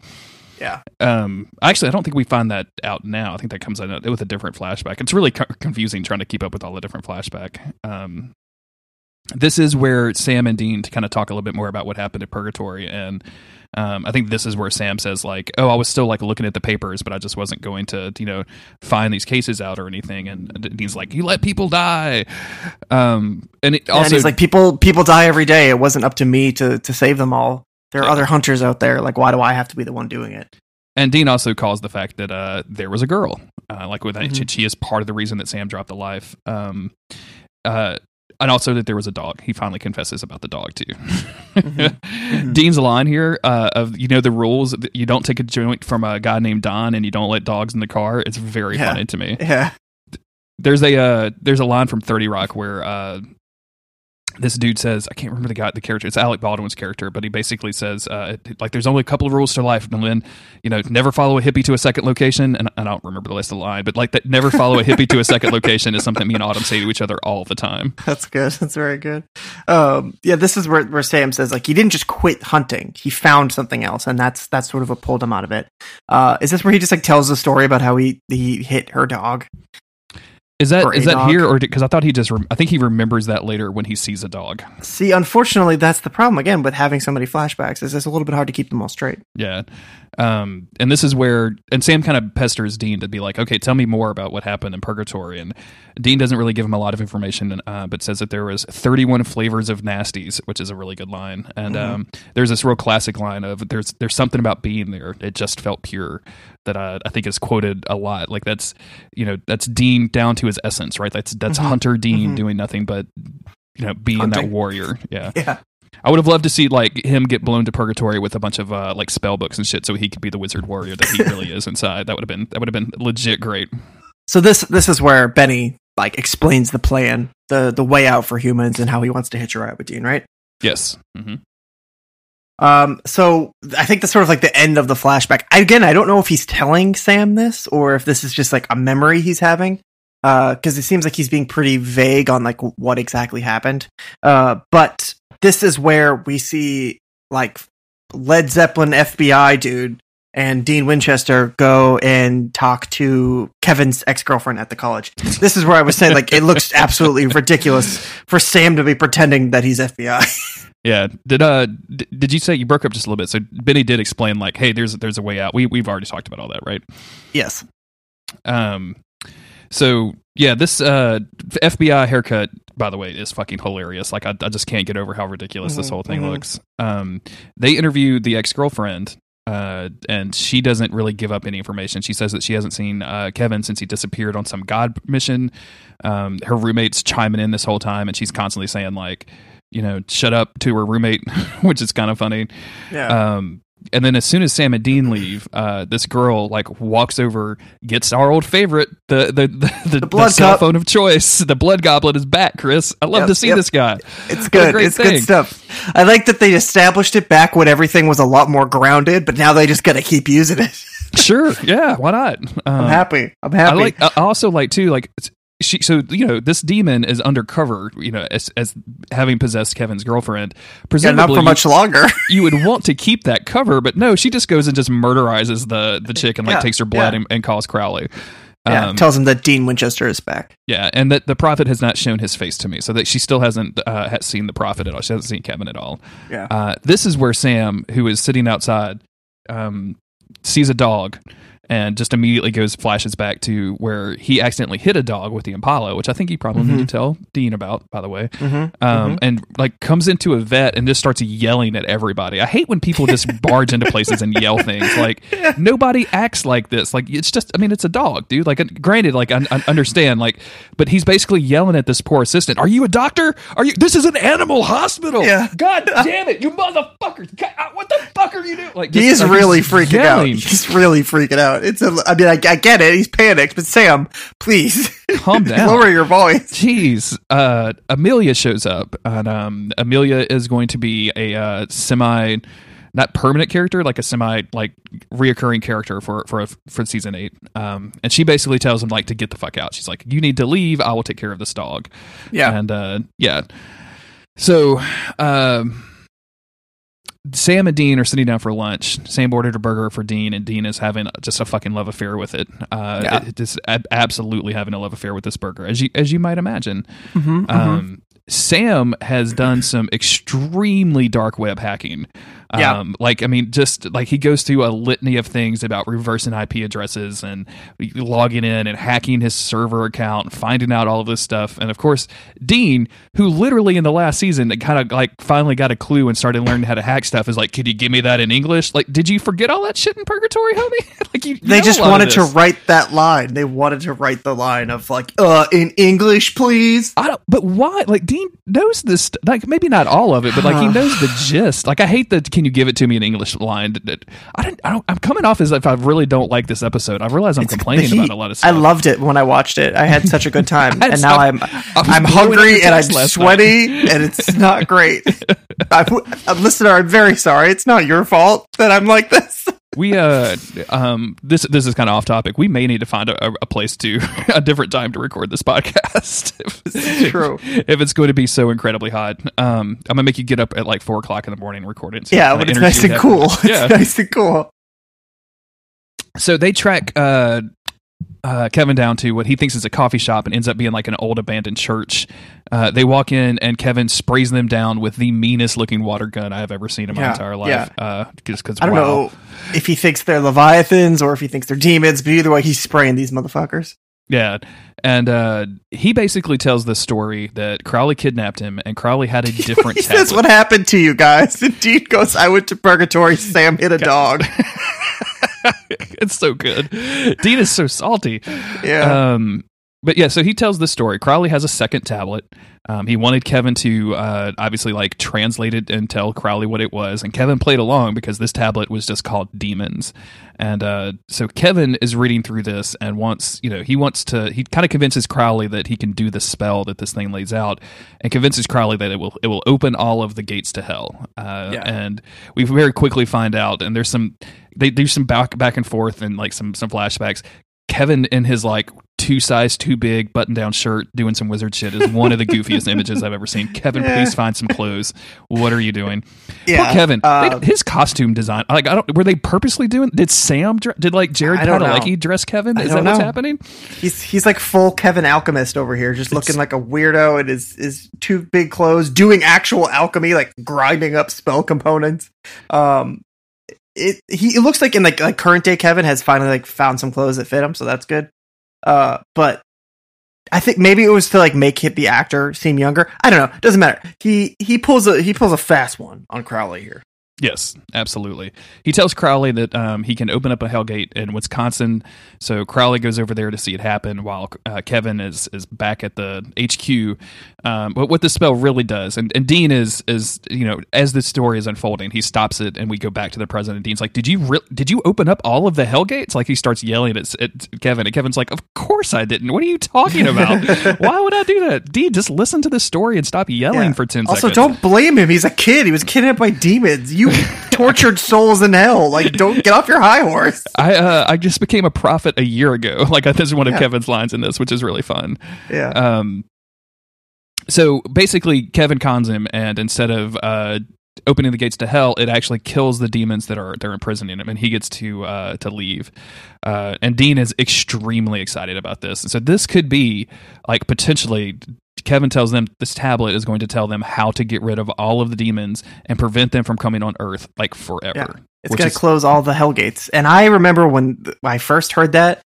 Yeah. Um, actually, I don't think we find that out now. I think that comes out with a different flashback. It's really co- confusing trying to keep up with all the different flashback. Um, this is where Sam and Dean to kind of talk a little bit more about what happened at Purgatory. And um, I think this is where Sam says, like, oh, I was still like looking at the papers, but I just wasn't going to, you know, find these cases out or anything. And Dean's like, you let people die. Um, and, it also, and he's like, people, people die every day. It wasn't up to me to, to save them all. There are yeah. other hunters out there. Like, why do I have to be the one doing it? And Dean also calls the fact that uh, there was a girl. Uh, like, with mm-hmm. she, she is part of the reason that Sam dropped the life. Um, uh, and also that there was a dog. He finally confesses about the dog, too. Mm-hmm. Mm-hmm. Dean's line here uh, of, you know, the rules. You don't take a joint from a guy named Don, and you don't let dogs in the car. It's very yeah. funny to me. Yeah. There's a, uh, there's a line from thirty Rock where... Uh, This dude says, I can't remember the guy, the character. It's Alec Baldwin's character, but he basically says, uh, like, there's only a couple of rules to life, and then, you know, never follow a hippie to a second location. And I don't remember the last of the line, but like that, never follow a hippie to a second location is something me and Autumn say to each other all the time. That's good. That's very good. Um, yeah, this is where, where Sam says, like, he didn't just quit hunting; he found something else, and that's that's sort of what pulled him out of it. Uh, is this where he just like tells the story about how he he hit her dog? Is that is that dog. Here or because I thought he just re- I think he remembers that later when he sees a dog. See, unfortunately, that's the problem again with having so many flashbacks. Is it's a little bit hard to keep them all straight. Yeah, um, and this is where and Sam kind of pesters Dean to be like, okay, tell me more about what happened in Purgatory. And Dean doesn't really give him a lot of information, uh, but says that there was thirty-one flavors of nasties, which is a really good line. And mm-hmm. um, there's this real classic line of there's there's something about being there. It just felt pure. That I, I think is quoted a lot. Like that's you know that's Dean down to his essence, right? That's that's mm-hmm. Hunter Dean mm-hmm. doing nothing but you know being Hunting. That warrior. Yeah, yeah. I would have loved to see like him get blown to purgatory with a bunch of uh, like spell books and shit, so he could be the wizard warrior that he really is inside. That would have been that would have been legit great. So this this is where Benny like explains the plan, the the way out for humans, and how he wants to hitch a ride with Dean, right? Yes. Mm-hmm. Um, so I think that's sort of like the end of the flashback. Again, I don't know if he's telling Sam this or if this is just like a memory he's having. Uh, cause it seems like he's being pretty vague on like what exactly happened. Uh, but this is where we see like Led Zeppelin F B I dude and Dean Winchester go and talk to Kevin's ex-girlfriend at the college. This is where I was saying like, it looks absolutely ridiculous for Sam to be pretending that he's F B I. Yeah. Did uh d- did you say you broke up just a little bit? So Benny did explain like, hey, there's there's a way out. We we've already talked about all that, right? Yes. Um. So yeah, this uh F B I haircut, by the way, is fucking hilarious. Like I I just can't get over how ridiculous mm-hmm, this whole thing mm-hmm. looks. Um. They interviewed the ex-girlfriend. Uh, and she doesn't really give up any information. She says that she hasn't seen uh, Kevin since he disappeared on some God mission. Um, her roommate's chiming in this whole time, and she's constantly saying like, you know, shut up to her roommate, which is kind of funny. Yeah. Um, and then as soon as Sam and Dean leave, uh, this girl like walks over, gets our old favorite, the the the, the, the, blood the cell phone of choice. The blood goblin is back, Chris. I love yep, to see yep. this guy. It's good. It's thing. Good stuff. I like that they established it back when everything was a lot more grounded, but now they just got to keep using it. Sure. Yeah. Why not? Um, I'm happy. I'm happy. I, like, I also like too, like it's, She, so, you know, this demon is undercover, you know, as as having possessed Kevin's girlfriend. Presumably, yeah, not for much longer. You would want to keep that cover, but no, she just goes and just murderizes the, the chick and, like, yeah, takes her blood yeah. and, and calls Crowley. Um, yeah, tells him that Dean Winchester is back. Yeah, and that the prophet has not shown his face to me, so that she still hasn't uh, has seen the prophet at all. She hasn't seen Kevin at all. Yeah. Uh, this is where Sam, who is sitting outside, um, sees a dog. And just immediately goes flashes back to where he accidentally hit a dog with the Impala, which I think he probably mm-hmm. needed to tell Dean about, by the way. Mm-hmm. Um, mm-hmm. And like comes into a vet and just starts yelling at everybody. I hate when people just barge into places and yell things. Like yeah. nobody acts like this. Like it's just, I mean, it's a dog, dude. Like granted, like I, I understand, like, but he's basically yelling at this poor assistant. Are you a doctor? Are you? This is an animal hospital. Yeah. God damn it, you motherfuckers! God, what the fuck are you doing? Like just, he's like, really he's freaking yelling. out. He's really freaking out. It's a. I mean, I, I get it. He's panicked, but Sam, please calm down. Lower your voice. Jeez. Uh, Amelia shows up, and um, Amelia is going to be a uh, semi, not permanent character, like a semi, like reoccurring character for for a, for season eight. Um, and she basically tells him like to get the fuck out. She's like, "You need to leave. I will take care of this dog." Yeah, and uh, yeah. So, um. Sam and Dean are sitting down for lunch. Sam ordered a burger for Dean, and Dean is having just a fucking love affair with it. Uh, yeah. it, it is ab- absolutely having a love affair with this burger, as you as you might imagine. Mm-hmm, um, mm-hmm. Sam has done some extremely dark web hacking. Um, yeah. Like, I mean, just like he goes through a litany of things about reversing I P addresses and logging in and hacking his server account and finding out all of this stuff. And of course, Dean, who literally in the last season kind of like finally got a clue and started learning how to hack stuff, is like, could you give me that in English? Like, did you forget all that shit in Purgatory, homie? Like, you They just wanted to write that line. They wanted to write the line of like, uh, in English, please. I don't, but why? Like, Dean knows this, like maybe not all of it, but like he knows the gist. Like I hate the "Can you give it to me in English" line. I don't. I don't. I'm coming off as if I really don't like this episode. I realize I'm it's complaining about a lot of stuff. I loved it when I watched it. I had such a good time, and now I'm I'm, I'm hungry and I'm sweaty, and it's not great. I'm, listener, I'm very sorry. It's not your fault that I'm like this. We uh um this this is kind of off topic. We may need to find a, a place to a different time to record this podcast. If it's true. If it's going to be so incredibly hot, um, I'm gonna make you get up at like four o'clock in the morning and record it. So yeah, but it's nice and cool. It's yeah. nice and cool. So they track uh uh Kevin down to what he thinks is a coffee shop and ends up being like an old abandoned church. Uh, they walk in and Kevin sprays them down with the meanest looking water gun I have ever seen in my yeah, entire life. Yeah. Uh, just cause, I don't wow. know if he thinks they're Leviathans or if he thinks they're demons, but either way, he's spraying these motherfuckers. Yeah. And uh, he basically tells the story that Crowley kidnapped him and Crowley had a different tablet. That's what happened to you guys. The Dean goes, I went to purgatory. Sam hit a dog. It's so good. Dean is so salty. Yeah. Um, But yeah, so he tells this story. Crowley has a second tablet. Um, he wanted Kevin to uh, obviously like translate it and tell Crowley what it was. And Kevin played along because this tablet was just called Demons. And uh, so Kevin is reading through this and wants, you know, he wants to, he kind of convinces Crowley that he can do the spell that this thing lays out and convinces Crowley that it will, it will open all of the gates to hell. Uh, yeah. And we very quickly find out, and there's some, they do some back, back and forth and like some, some flashbacks. Kevin in his like two size too big button down shirt doing some wizard shit is one of the goofiest images I've ever seen. Kevin, yeah. please find some clothes. What are you doing? Yeah, poor Kevin. Um, they, his costume design. Like I don't. Were they purposely doing? Did Sam? Did like Jared Padalecki dress Kevin? Is that know. what's happening? He's he's like full Kevin alchemist over here, just it's, looking like a weirdo in his his too big clothes, doing actual alchemy, like grinding up spell components. Um. It he it looks like in like, like current day Kevin has finally like found some clothes that fit him, so that's good. Uh, but I think maybe it was to like make him, the actor seem younger. I don't know. Doesn't matter. He he pulls a he pulls a fast one on Crowley here. Yes, absolutely. He tells Crowley that um, he can open up a hell gate in Wisconsin. So Crowley goes over there to see it happen while uh, Kevin is is back at the H Q. Um, but what the spell really does, and, and Dean is, is, you know, as this story is unfolding, he stops it and we go back to the present. And Dean's like, did you re- did you open up all of the hell gates? Like he starts yelling at, at Kevin. And Kevin's like, of course I didn't. What are you talking about? Why would I do that? Dean, just listen to the story and stop yelling yeah. for ten also, seconds. Also, don't blame him. He's a kid. He was kidnapped by demons. You tortured souls in hell. Like, don't get off your high horse. I uh, I just became a prophet a year ago. Like, this is one of yeah. Kevin's lines in this, which is really fun. Yeah. Um. So basically, Kevin cons him, and instead of uh, opening the gates to hell, it actually kills the demons that are they're imprisoning him, and he gets to uh, to leave. Uh, and Dean is extremely excited about this, and so this could be like potentially. Kevin tells them this tablet is going to tell them how to get rid of all of the demons and prevent them from coming on Earth like forever. Yeah. It's going to is- close all the hell gates. And I remember when, th- when I first heard that,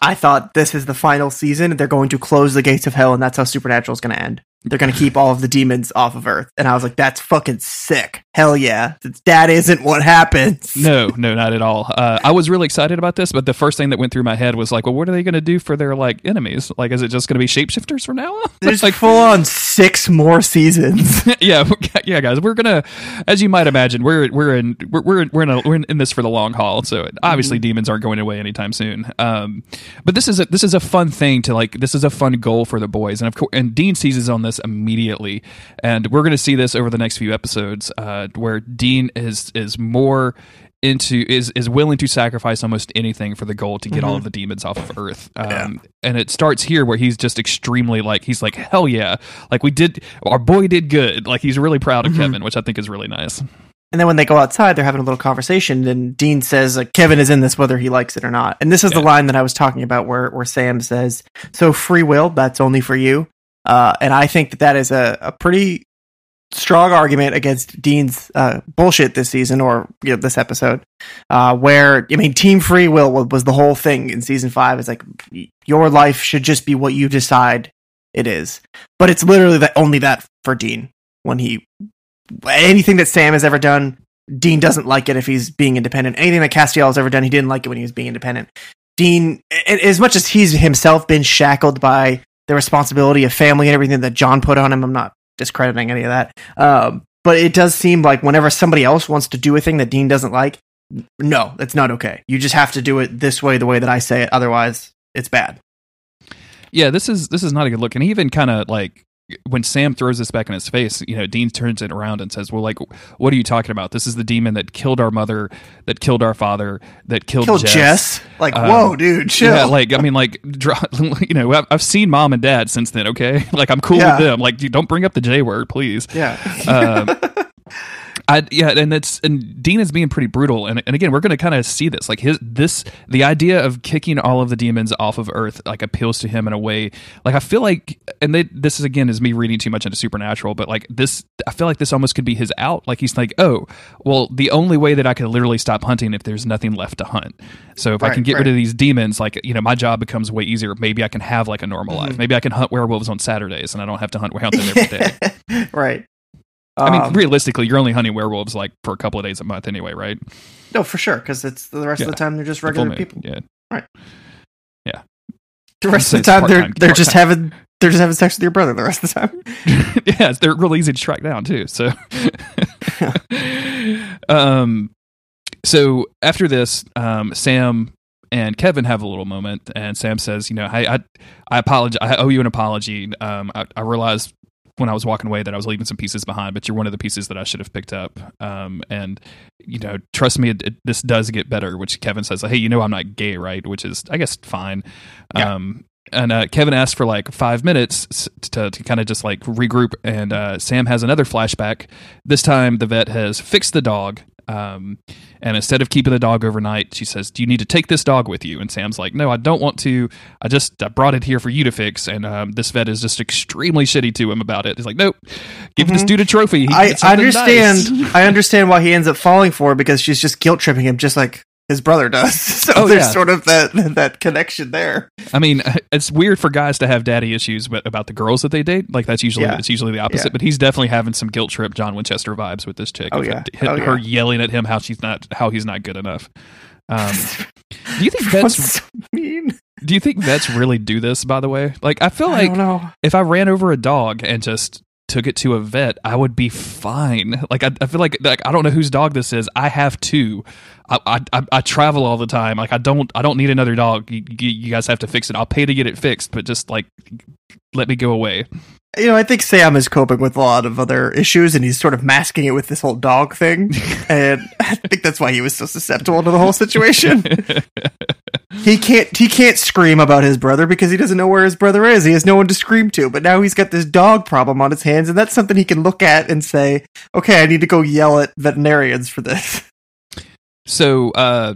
I thought this is the final season. They're going to close the gates of hell, and that's how Supernatural is going to end. They're going to keep all of the demons off of Earth. And I was like, that's fucking sick. Hell yeah. That isn't what happens. No, no, not at all. Uh, I was really excited about this, but the first thing that went through my head was like, well, what are they going to do for their like enemies? Like, is it just going to be shapeshifters from now on? There's like full on six more seasons. yeah. Yeah, guys, we're going to, as you might imagine, we're, we're in, we're, we're in, we're in, a, we're in this for the long haul. So obviously mm-hmm. demons aren't going away anytime soon. Um, but this is a, this is a fun thing to like, this is a fun goal for the boys. And of course, and Dean seizes on this immediately, and we're going to see this over the next few episodes uh where Dean is is more into is is willing to sacrifice almost anything for the goal to get mm-hmm. all of the demons off of Earth. um yeah. And it starts here where he's just extremely like he's like hell yeah, like we did, our boy did good. Like he's really proud of mm-hmm. Kevin, which I think is really nice. And then when they go outside, they're having a little conversation, and Dean says, like, Kevin is in this whether he likes it or not. And this is yeah. the line that I was talking about where, where Sam says, so free will, that's only for you. Uh, and I think that that is a, a pretty strong argument against Dean's uh, bullshit this season, or you know, this episode, uh, where, I mean, team free will was the whole thing in season five. It's like, your life should just be what you decide it is. But it's literally that, only that for Dean when he... Anything that Sam has ever done, Dean doesn't like it if he's being independent. Anything that Castiel has ever done, he didn't like it when he was being independent. Dean, as much as he's himself been shackled by the responsibility of family and everything that John put on him, I'm not discrediting any of that. Um, but it does seem like whenever somebody else wants to do a thing that Dean doesn't like, no, that's not okay. You just have to do it this way, the way that I say it. Otherwise, it's bad. Yeah, this is this is not a good look. And he even kind of like, when Sam throws this back in his face, you know, Dean turns it around and says, well, like, what are you talking about? This is the demon that killed our mother, that killed our father, that killed, killed Jess. Jess. Like, um, whoa, dude, chill. Yeah, like, I mean, like, you know, I've seen mom and dad since then, okay? Like, I'm cool yeah. with them. Like, dude, don't bring up the J word, please. Yeah. um, I, yeah, and it's and Dean is being pretty brutal, and and again, we're going to kind of see this, like his this the idea of kicking all of the demons off of Earth, like, appeals to him in a way. Like, I feel like, and they, this is again is me reading too much into Supernatural, but like this, I feel like this almost could be his out. Like, he's like, oh, well, the only way that I can literally stop hunting if there's nothing left to hunt. So if right, I can get right. rid of these demons, like, you know, my job becomes way easier. Maybe I can have like a normal mm-hmm. life. Maybe I can hunt werewolves on Saturdays, and I don't have to hunt werewolves every day. Right. I mean, um, realistically, you're only hunting werewolves like for a couple of days a month anyway, right? No, for sure, because it's the rest yeah. of the time they're just regular the people. Yeah, right. Yeah, the rest of the time they're they're just time. having they're just having sex with your brother the rest of the time. Yeah, they're real easy to track down too. So, um, so after this, um, Sam and Kevin have a little moment, and Sam says, "You know, hey, I I apologize. I owe you an apology. Um, I, I realized." When I was walking away that I was leaving some pieces behind, but you're one of the pieces that I should have picked up. Um, and, you know, trust me, it, it, this does get better, which Kevin says, hey, you know, I'm not gay, right? Which is, I guess, fine. Yeah. Um, and uh, Kevin asks for like five minutes to, to kind of just like regroup. And uh, Sam has another flashback. This time the vet has fixed the dog. Um, and instead of keeping the dog overnight, she says, do you need to take this dog with you? And Sam's like, no, I don't want to. I just I brought it here for you to fix. And um, this vet is just extremely shitty to him about it. He's like, nope, give mm-hmm. this dude a trophy. I, I understand. Nice. I understand why he ends up falling for her, because she's just guilt tripping him just like his brother does. So oh, there's yeah. sort of that, that connection there. I mean, it's weird for guys to have daddy issues about the girls that they date. Like, that's usually, yeah. it's usually the opposite, yeah. but he's definitely having some guilt trip John Winchester vibes with this chick. Oh, yeah. Her, oh, her yeah. yelling at him, how she's not, how he's not good enough. Um, do you think vets so mean? Do you think vets really do this, by the way? Like, I feel like I if I ran over a dog and just took it to a vet, I would be fine. Like, I, I feel like, like, I don't know whose dog this is. I have two. I, I I travel all the time. Like, I don't I don't need another dog. You, you guys have to fix it. I'll pay to get it fixed, but just like let me go away. You know, I think Sam is coping with a lot of other issues, and he's sort of masking it with this whole dog thing. And I think that's why he was so susceptible to the whole situation. He can't he can't scream about his brother because he doesn't know where his brother is. He has no one to scream to. But now he's got this dog problem on his hands, and that's something he can look at and say, okay, I need to go yell at veterinarians for this. So uh,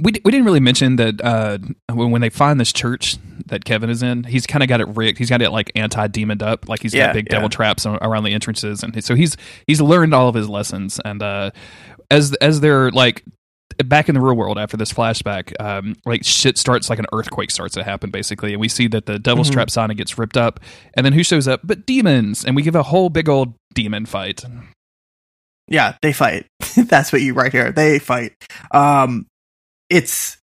we we didn't really mention that uh, when, when they find this church that Kevin is in, he's kind of got it rigged. He's got it like anti-demoned up, like he's yeah, got big yeah. devil traps on, around the entrances, and so he's he's learned all of his lessons. And uh, as as they're like back in the real world after this flashback, um, like shit starts, like an earthquake starts to happen basically, and we see that the devil's mm-hmm. trap sign gets ripped up, and then who shows up but demons, and we give a whole big old demon fight. Yeah, they fight. That's what you write here. They fight. Um, it's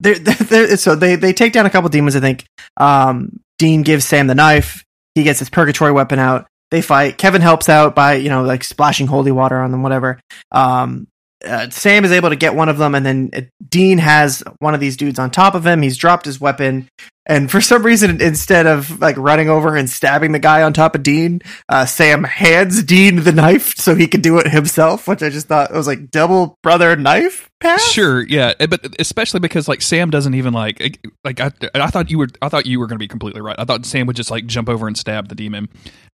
they're, they're, so they they take down a couple demons. I think um, Dean gives Sam the knife. He gets his purgatory weapon out. They fight. Kevin helps out by you know like splashing holy water on them, whatever. Um, uh, Sam is able to get one of them, and then Dean has one of these dudes on top of him. He's dropped his weapon. And for some reason, instead of like running over and stabbing the guy on top of Dean, uh, Sam hands Dean the knife so he could do it himself, which I just thought it was like double brother knife pass. Sure, yeah, but especially because like Sam doesn't even like like I, I thought you were I thought you were going to be completely right. I thought Sam would just like jump over and stab the demon,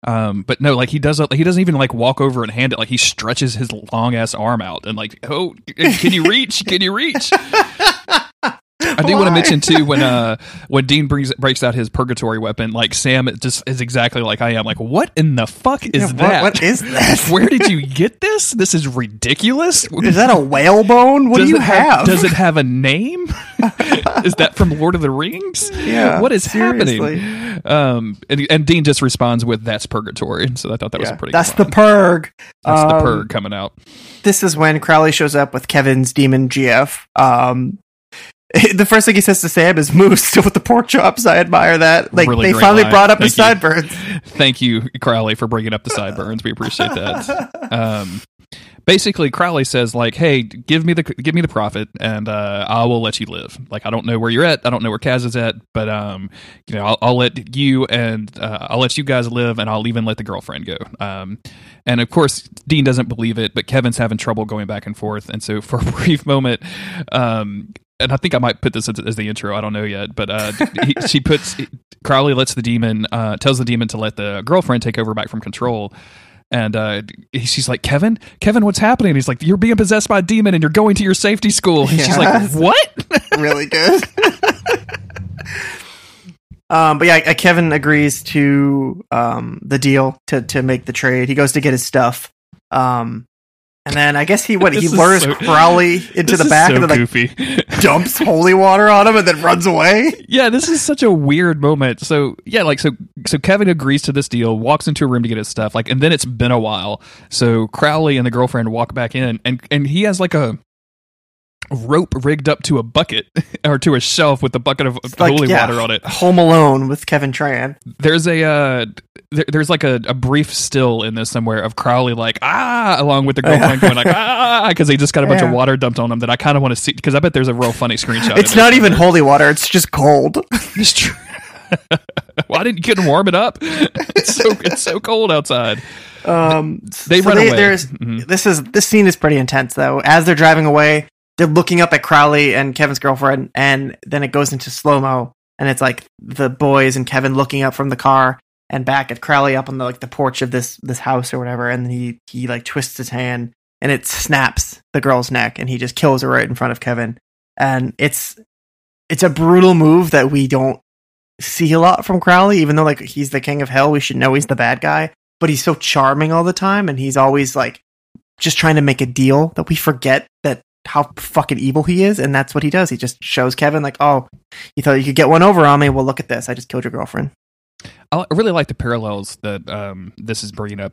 um, but no, like he does like, he doesn't even like walk over and hand it. Like he stretches his long ass arm out and like, oh, can you reach? Can you reach? I do Why? want to mention too when uh when Dean brings breaks out his purgatory weapon, like Sam just is exactly like I am. Like, what in the fuck is yeah, what, that? What is that? Where did you get this? This is ridiculous. Is that a whalebone? What does do you have? have? Does it have a name? Is that from Lord of the Rings? Yeah. What is seriously. happening? Um, and, and Dean just responds with "That's purgatory." So I thought that yeah, was a pretty. That's good the purg. That's um, the purg coming out. This is when Crowley shows up with Kevin's demon G F. Um. The first thing he says to Sam is, "Moose, still with the pork chops. I admire that." Like really they finally line. brought up Thank the you. sideburns. Thank you, Crowley, for bringing up the sideburns. We appreciate that. Um, basically, Crowley says, "Like, hey, give me the give me the prophet, and uh, I will let you live. Like, I don't know where you're at. I don't know where Kaz is at, but um, you know, I'll, I'll let you and uh, I'll let you guys live, and I'll even let the girlfriend go." Um, and of course, Dean doesn't believe it, but Kevin's having trouble going back and forth, and so for a brief moment, um. And I think I might put this as the intro. I don't know yet, but uh, he, she puts Crowley lets the demon uh, tells the demon to let the girlfriend take over back from control, and uh, she's like, "Kevin, Kevin, what's happening?" And he's like, "You're being possessed by a demon, and you're going to your safety school." And yes. She's like, "What?" Really good. Um, but yeah, Kevin agrees to um, the deal to to make the trade. He goes to get his stuff. Um, And then I guess he what he lures so, Crowley into the back so and then like goofy. dumps holy water on him and then runs away. Yeah, this is such a weird moment. So yeah, like so so Kevin agrees to this deal, walks into a room to get his stuff, like and then it's been a while. So Crowley and the girlfriend walk back in and, and he has like a rope rigged up to a bucket or to a shelf with a bucket of like, holy yeah, water on it. Home Alone with Kevin Tran. There's a uh, there, there's like a, a brief still in this somewhere of Crowley like ah along with the girlfriend going like ah because they just got a bunch yeah. of water dumped on them that I kind of want to see because I bet there's a real funny screenshot. It's not even holy water. It's just cold. It's true. Why didn't you couldn't warm it up? It's so it's so cold outside. Um, they so run they, away. There's, mm-hmm. This is this scene is pretty intense though. As they're driving away. They're looking up at Crowley and Kevin's girlfriend, and then it goes into slow-mo, and it's like the boys and Kevin looking up from the car and back at Crowley up on the like the porch of this this house or whatever, and he he like twists his hand and it snaps the girl's neck and he just kills her right in front of Kevin. And it's it's a brutal move that we don't see a lot from Crowley, even though like he's the king of hell, we should know he's the bad guy, but he's so charming all the time and he's always like just trying to make a deal that we forget that how fucking evil he is, and that's what he does. He just shows Kevin like, oh, you thought you could get one over on me? Well, look at this. I just killed your girlfriend. I really like the parallels that um, this is bringing up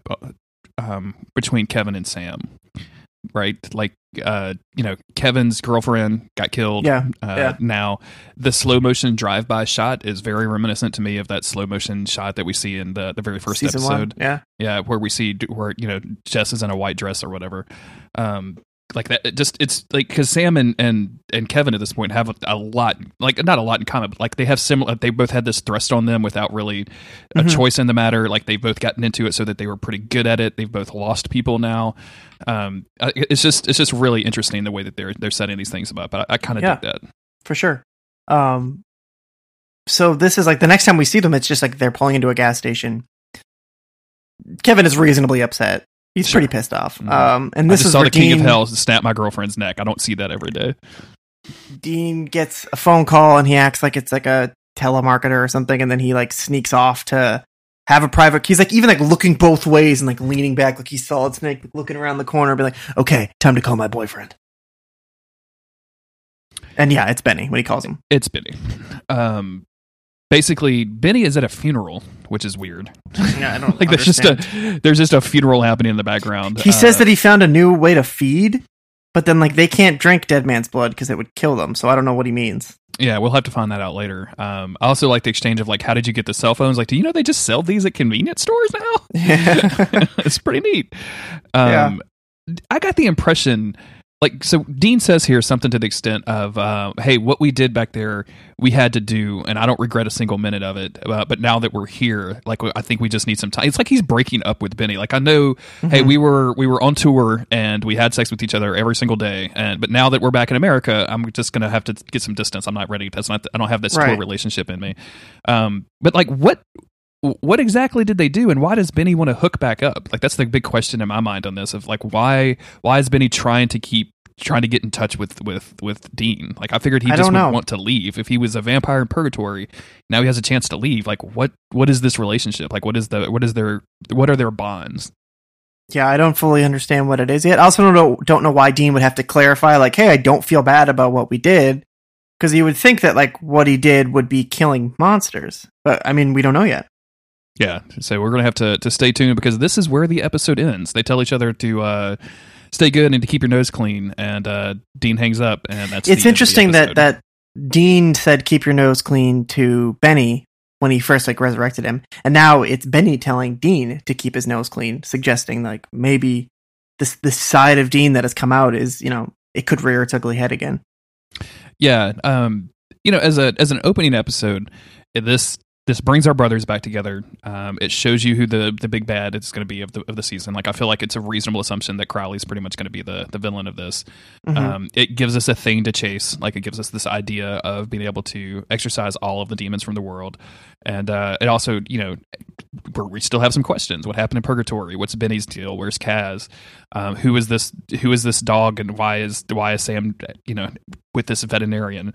um, between Kevin and Sam, right? Like, uh, you know, Kevin's girlfriend got killed. Yeah, uh, yeah. Now, the slow motion drive by shot is very reminiscent to me of that slow motion shot that we see in the, the very first Season episode. One, yeah, yeah, where we see where you know Jess is in a white dress or whatever. Um, Like that, it just it's like because Sam and, and and Kevin at this point have a, a lot, like not a lot in common, but like they have similar. They both had this thrust on them without really a mm-hmm. choice in the matter. Like they've both gotten into it so that they were pretty good at it. They've both lost people now. Um, it's just it's just really interesting the way that they're they're setting these things up. But I, I kind of yeah, dig that for sure. Um, so this is like the next time we see them, it's just like they're pulling into a gas station. Kevin is reasonably upset. He's sure. pretty pissed off. Um, and this I just is saw the King Dean, of Hell snap my girlfriend's neck. I don't see that every day. Dean gets a phone call and he acts like it's like a telemarketer or something, and then he like sneaks off to have a private. He's like even like looking both ways and like leaning back, like he's Solid Snake, looking around the corner, be like, "Okay, time to call my boyfriend." And yeah, it's Benny when he calls him. It's Benny. Um, Basically, Benny is at a funeral, which is weird. Yeah, I don't like there's just a there's just a funeral happening in the background. He uh, says that he found a new way to feed, but then like they can't drink dead man's blood because it would kill them. So I don't know what he means. Yeah, we'll have to find that out later. Um, I also like the exchange of like, how did you get the cell phones? Like, do you know they just sell these at convenience stores now? Yeah. It's pretty neat. Um, yeah. I got the impression Like, so Dean says here something to the extent of, uh, hey, what we did back there, we had to do, and I don't regret a single minute of it. Uh, but now that we're here, like, I think we just need some time. It's like he's breaking up with Benny. Like, I know, mm-hmm. hey, we were we were on tour and we had sex with each other every single day. And but now that we're back in America, I'm just going to have to get some distance. I'm not ready. That's not. I don't have this right. tour relationship in me. Um, but like, what... What exactly did they do, and why does Benny want to hook back up? Like, that's the big question in my mind on this. Of like, why why is Benny trying to keep trying to get in touch with with, with Dean? Like, I figured he I just would want to leave if he was a vampire in purgatory. Now he has a chance to leave. Like, what what is this relationship? Like, what is the what is their what are their bonds? Yeah, I don't fully understand what it is yet. I also don't know, don't know why Dean would have to clarify. Like, hey, I don't feel bad about what we did, because you would think that like what he did would be killing monsters. But I mean, we don't know yet. Yeah, so we're going to have to, to stay tuned, because this is where the episode ends. They tell each other to uh, stay good and to keep your nose clean, and uh, Dean hangs up, and that's It's interesting that, that Dean said keep your nose clean to Benny when he first like resurrected him, and now it's Benny telling Dean to keep his nose clean, suggesting like maybe this this side of Dean that has come out is, you know, it could rear its ugly head again. Yeah, um, you know, as a as an opening episode, this... This brings our brothers back together. Um, it shows you who the, the big bad is going to be of the of the season. Like, I feel like it's a reasonable assumption that Crowley's pretty much going to be the, the villain of this. Mm-hmm. Um, it gives us a thing to chase. Like, it gives us this idea of being able to exorcise all of the demons from the world. And uh, it also, you know, we still have some questions. What happened in Purgatory? What's Benny's deal? Where's Kaz? Um, who is this? Who is this dog? And why is why is Sam, you know, with this veterinarian?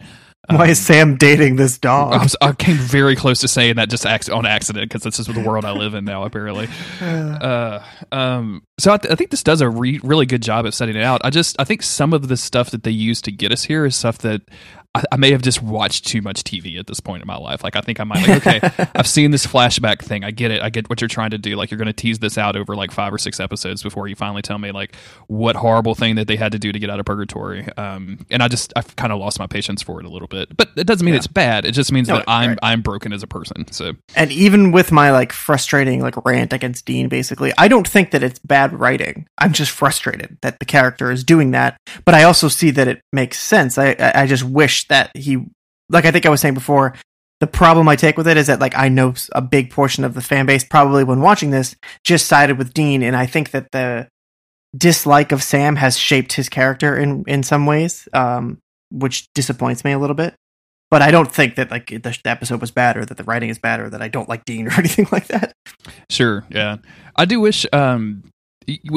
Um, why is Sam dating this dog? I, was, I came very close to saying that just on accident, because this is the world I live in now, apparently. Uh, um, so I, th- I think this does a re- really good job of setting it out. I just I think some of the stuff that they use to get us here is stuff that I, I may have just watched too much T V at this point in my life. Like, I think I might like, okay, I've seen this flashback thing. I get it. I get what you're trying to do. Like, you're going to tease this out over like five or six episodes before you finally tell me like what horrible thing that they had to do to get out of purgatory. Um, and I just I've kind of lost my patience for it a little bit, but it doesn't mean yeah. it's bad. It just means no, that I'm right. I'm broken as a person. So, and even with my like frustrating like rant against Dean, basically, I don't think that it's bad writing. I'm just frustrated that the character is doing that, but I also see that it makes sense. I I, I just wish that he, like I think I was saying before, the problem I take with it is that, like, I know a big portion of the fan base probably when watching this just sided with Dean, and I think that the dislike of Sam has shaped his character in, in some ways, um, which disappoints me a little bit. But I don't think that, like, the episode was bad or that the writing is bad or that I don't like Dean or anything like that. Sure, yeah. I do wish... Um...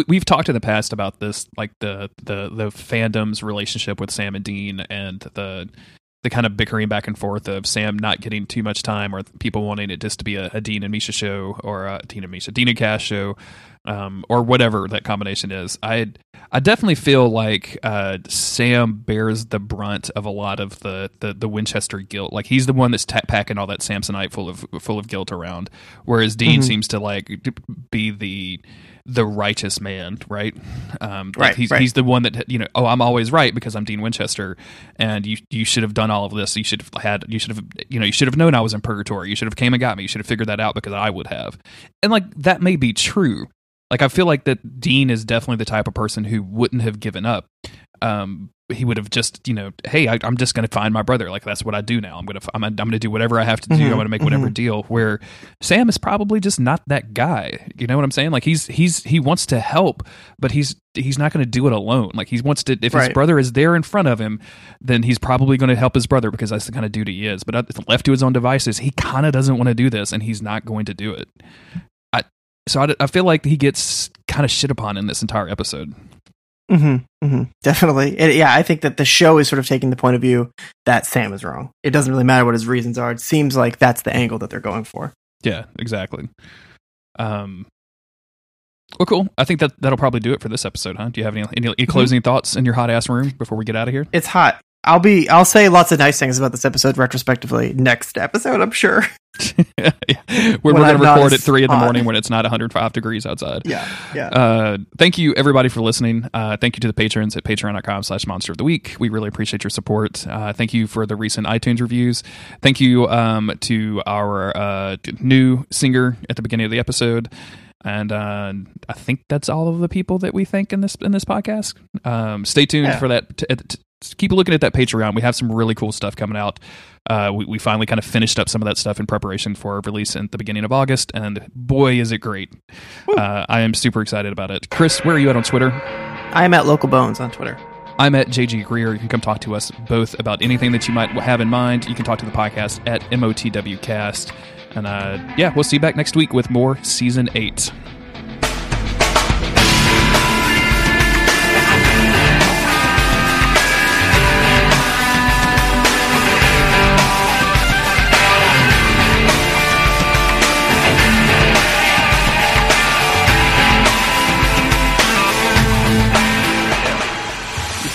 We've talked in the past about this, like the, the, the fandom's relationship with Sam and Dean, and the the kind of bickering back and forth of Sam not getting too much time, or people wanting it just to be a, a Dean and Misha show, or a Dean and Misha, Dean and Cass show, um, or whatever that combination is. I I definitely feel like uh, Sam bears the brunt of a lot of the, the, the Winchester guilt. Like, he's the one that's t- packing all that Samsonite full of full of guilt around, whereas Dean mm-hmm. seems to like be the the righteous man, right? Um, right, like he's, right. He's the one that, you know, oh, I'm always right because I'm Dean Winchester, and you you should have done all of this. You should have had, you should have, you know, you should have known I was in purgatory. You should have came and got me. You should have figured that out because I would have. And like, that may be true. Like, I feel like that Dean is definitely the type of person who wouldn't have given up. Um, he would have just, you know, hey, I, I'm just going to find my brother. Like, that's what I do now. I'm going to, I'm, I'm going to do whatever I have to do. Mm-hmm. I'm going to make whatever mm-hmm. deal. Where Sam is probably just not that guy. You know what I'm saying? Like, he's, he's, he wants to help, but he's, he's not going to do it alone. Like, he wants to, if right. his brother is there in front of him, then he's probably going to help his brother because that's the kind of dude he is. But left to his own devices, he kind of doesn't want to do this, and he's not going to do it. I, so I, I feel like he gets kind of shit upon in this entire episode. Mm-hmm, mm-hmm, definitely. It, yeah, I think that the show is sort of taking the point of view that Sam is wrong. It doesn't really matter what his reasons are. It seems like that's the angle that they're going for. Yeah, exactly. Um, well, cool. I think that that'll probably do it for this episode, huh? Do you have any any, any closing mm-hmm. thoughts in your hot ass room before we get out of here? It's hot. I'll be. I'll say lots of nice things about this episode retrospectively next episode, I'm sure. yeah. We're, we're going to record at three in the morning when it's not one hundred five degrees outside. Yeah, yeah. Uh, thank you, everybody, for listening. Uh, thank you to the patrons at patreon.com slash monster of the week. We really appreciate your support. Uh, thank you for the recent iTunes reviews. Thank you um, to our uh, new singer at the beginning of the episode. And uh, I think that's all of the people that we thank in this in this podcast. Um, stay tuned yeah. for that. T- t- keep looking at that Patreon. We have some really cool stuff coming out. Uh, we, we finally kind of finished up some of that stuff in preparation for release at the beginning of August. And boy, is it great. Uh, I am super excited about it. Chris, where are you at on Twitter? I am at Local Bones on Twitter. I'm at J G Greer. You can come talk to us both about anything that you might have in mind. You can talk to the podcast at M O T W Cast. And uh, yeah, we'll see you back next week with more Season eight.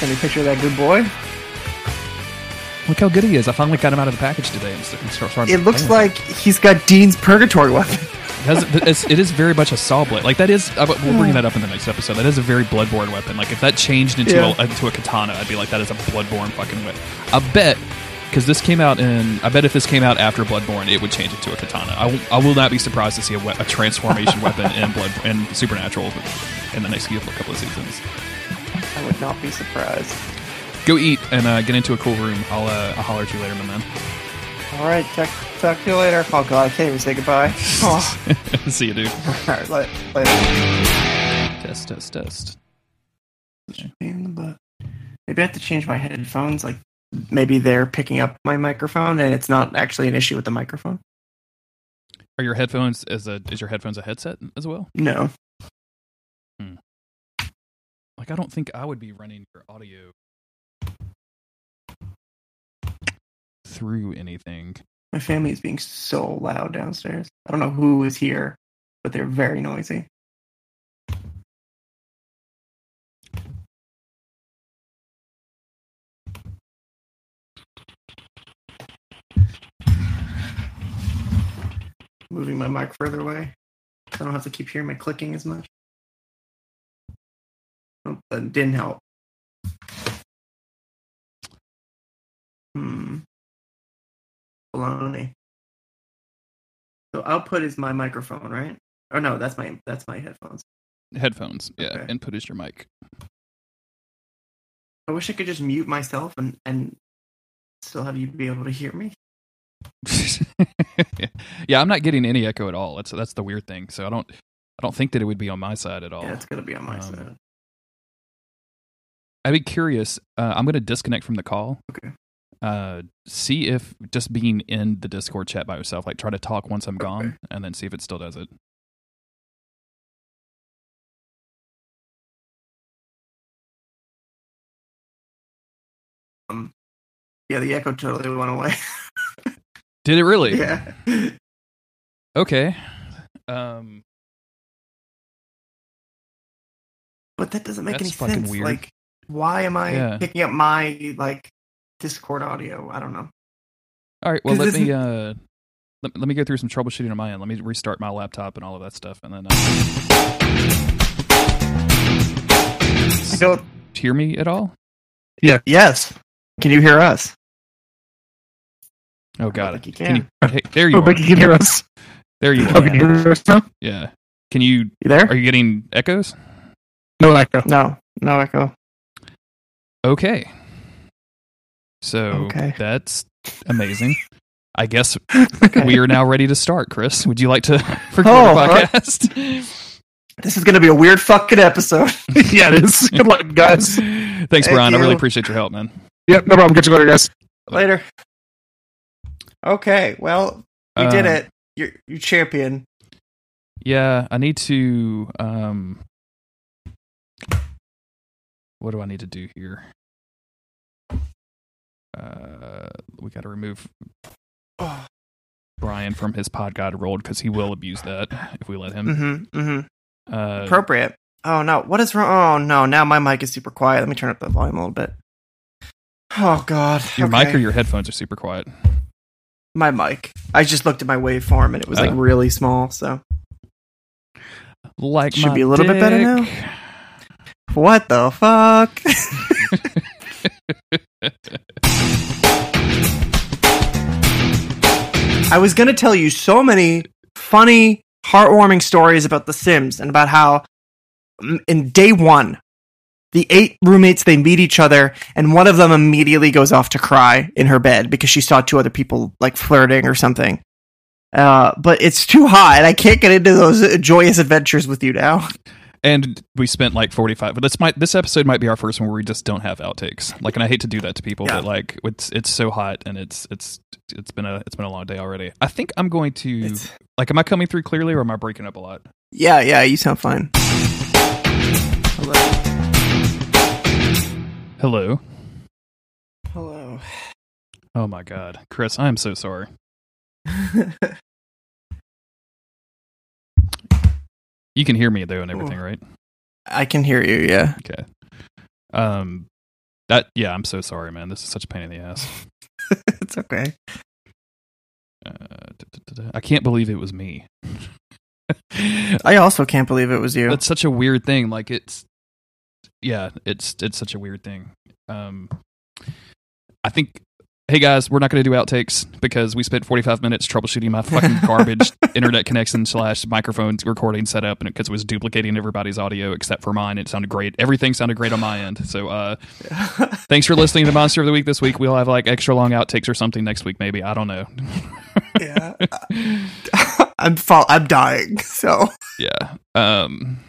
Any picture of that good boy? Look how good he is. I finally got him out of the package today. And started it looks like him. He's got Dean's purgatory weapon. it, has, it is very much a saw blade. Like that is, we'll bring that up in the next episode. That is a very Bloodborne weapon. Like if that changed into, yeah. a, into a katana, I'd be like, that is a Bloodborne fucking whip. I bet, because this came out in, I bet if this came out after Bloodborne, it would change into a katana. I, w- I will not be surprised to see a, we- a transformation weapon in Blood in Supernatural in the next couple of seasons. I would not be surprised. Go eat and uh, get into a cool room. I'll, uh, I'll holler at you later, my man. All right, talk, talk to you later. Oh, God, I can't even say goodbye. Oh. See you, dude. All right, later. Test, test, test. Pain in the butt. Maybe I have to change my headphones. Like, maybe they're picking up my microphone, and it's not actually an issue with the microphone. Are your headphones is a is your headphones a headset as well? No. Hmm. Like, I don't think I would be running your audio through anything. My family is being so loud downstairs. I don't know who is here, but they're very noisy. Moving my mic further away. I don't have to keep hearing my clicking as much. That didn't help. Hmm. Baloney. So output is my microphone, right? Or no, that's my that's my headphones. Headphones, yeah. Okay. Input is your mic. I wish I could just mute myself and, and still have you be able to hear me. Yeah, I'm not getting any echo at all. That's that's the weird thing. So I don't I don't think that it would be on my side at all. Yeah, it's gonna be on my um, side. I'd be curious. Uh, I'm going to disconnect from the call. Okay. Uh, see if just being in the Discord chat by yourself, like try to talk once I'm okay. gone, and then see if it still does it. Um. Yeah, the echo totally went away. Did it really? Yeah. Okay. Um. But that doesn't make any sense. Weird. Like. Why am I yeah. picking up my like Discord audio? I don't know. All right, well let me uh, let, let me go through some troubleshooting on my end. Let me restart my laptop and all of that stuff, and then. Uh, don't hear me at all? Yeah. Yes. Can you hear us? Oh God! I think you can. Can you, hey, there you oh, are. But you can hear us. There you are. Oh, can you hear us now? Yeah. Can you? You there? Are you getting echoes? No echo. No. No echo. Okay, so okay. That's amazing. I guess okay. We are now ready to start. Chris, would you like to record oh, the podcast? Right. This is going to be a weird fucking episode. Yeah, it is. Good luck, guys. Thanks, Thank Brian. You. I really appreciate your help, man. Yep, no problem. Catch you later, guys. Later. Okay, well, you uh, did it. You're you're champion. Yeah, I need to. Um, What do I need to do here? Uh, we got to remove oh. Brian from his pod god rolled because he will abuse that if we let him. Mm-hmm, mm-hmm. Uh, Appropriate. Oh, no. What is wrong? Oh, no. Now my mic is super quiet. Let me turn up the volume a little bit. Oh, God. Your okay. mic or your headphones are super quiet? My mic. I just looked at my waveform and it was uh, like really small, so. Like Should my be a little dick. Bit better now. What the fuck? I was going to tell you so many funny heartwarming stories about The Sims and about how in day one, the eight roommates, they meet each other, and one of them immediately goes off to cry in her bed because she saw two other people like flirting or something. Uh, but it's too hot, and I can't get into those joyous adventures with you now. And we spent like forty-five. But this might this episode might be our first one where we just don't have outtakes. Like, and I hate to do that to people, yeah. but like it's it's so hot, and it's it's it's been a it's been a long day already. I think I'm going to it's... like. Am I coming through clearly, or am I breaking up a lot? Yeah, yeah, you sound fine. Hello. Hello. Hello. Oh my God, Chris, I am so sorry. You can hear me though and everything, right? I can hear you, yeah. Okay. Um that yeah, I'm so sorry, man. This is such a pain in the ass. It's okay. Uh, I can't believe it was me. I also can't believe it was you. That's such a weird thing. Like it's yeah, it's it's such a weird thing. Um I think Hey guys, we're not going to do outtakes because we spent forty-five minutes troubleshooting my fucking garbage internet connection slash microphone recording setup, and because it was duplicating everybody's audio except for mine, it sounded great. Everything sounded great on my end. So, uh, thanks for listening to Monster of the Week this week. We'll have like extra long outtakes or something next week, maybe. I don't know. yeah, I'm fall- I'm dying. So yeah. Um.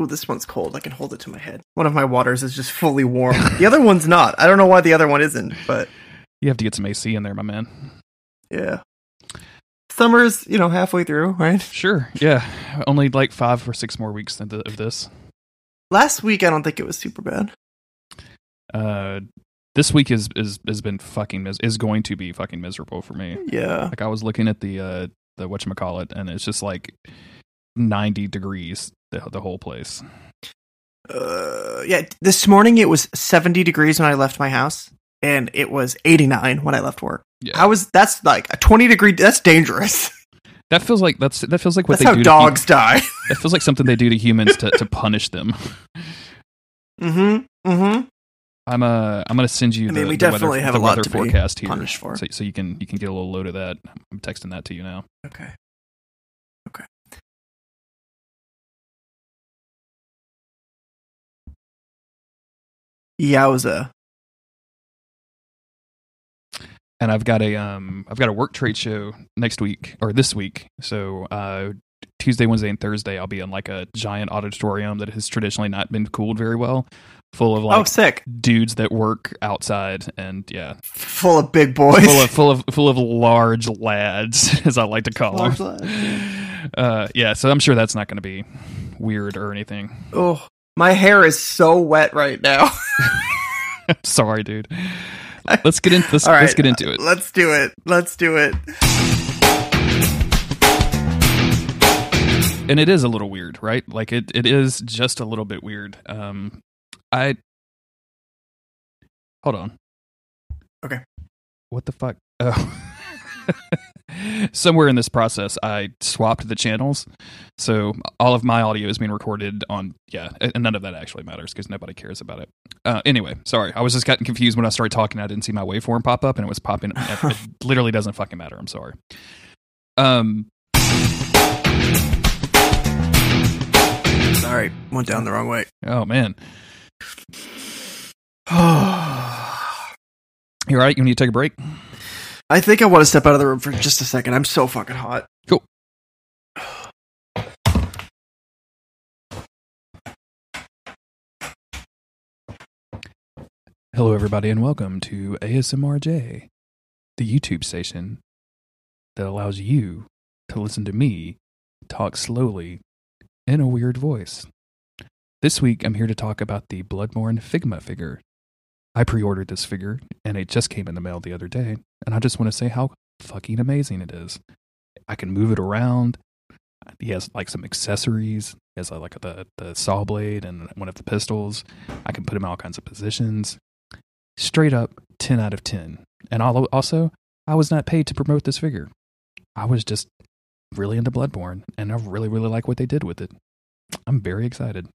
Ooh, this one's cold. I can hold it to my head. One of my waters is just fully warm. The other one's not. I don't know why the other one isn't, but... You have to get some A C in there, my man. Yeah. Summer's, you know, halfway through, right? Sure, yeah. Only like five or six more weeks of this. Last week, I don't think it was super bad. Uh, this week is, is has been fucking... Mis- is going to be fucking miserable for me. Yeah. Like, I was looking at the, uh, the whatchamacallit, and it's just like ninety degrees... The, the whole place. Uh, yeah, this morning it was seventy degrees when I left my house, and it was eighty-nine when I left work. Yeah. I was that's like a twenty degree. That's dangerous. That feels like that's that feels like what that's they how do dogs to, die. That feels like something they do to humans to, to punish them. Mm-hmm. Mm-hmm. I'm uh I'm gonna send you. I mean, the, we the definitely weather, have the a lot to forecast be punished here, for. So, so you can you can get a little load of that. I'm texting that to you now. Okay. Okay. Yowza. And I've got a um I've got a work trade show next week or this week. So uh Tuesday, Wednesday, and Thursday I'll be in like a giant auditorium that has traditionally not been cooled very well. Full of like oh, sick. dudes that work outside and yeah. Full of big boys. Full of full of full of large lads, as I like to call large them. Lads. Uh yeah, so I'm sure that's not gonna be weird or anything. Oh, my hair is so wet right now. I'm sorry, dude. Let's get into let's, right, let's get into it. Let's do it. Let's do it. And it is a little weird, right? Like it, it is just a little bit weird. Um, I hold on. Okay. What the fuck? Oh. Somewhere in this process, I swapped the channels, so all of my audio is being recorded on, yeah, and none of that actually matters because nobody cares about it. Uh, anyway, sorry, I was just getting confused when I started talking. I didn't see my waveform pop up, and it was popping. It literally doesn't fucking matter. I'm sorry. Um, sorry, went down the wrong way. Oh man. You all right? You need to take a break. I think I want to step out of the room for just a second. I'm so fucking hot. Cool. Hello, everybody, and welcome to A S M R J, the YouTube station that allows you to listen to me talk slowly in a weird voice. This week, I'm here to talk about the Bloodborne Figma figure. I pre-ordered this figure, and it just came in the mail the other day, and I just want to say how fucking amazing it is. I can move it around. He has, like, some accessories. He has, like, the, the saw blade and one of the pistols. I can put him in all kinds of positions. Straight up, ten out of ten. And also, I was not paid to promote this figure. I was just really into Bloodborne, and I really, really like what they did with it. I'm very excited.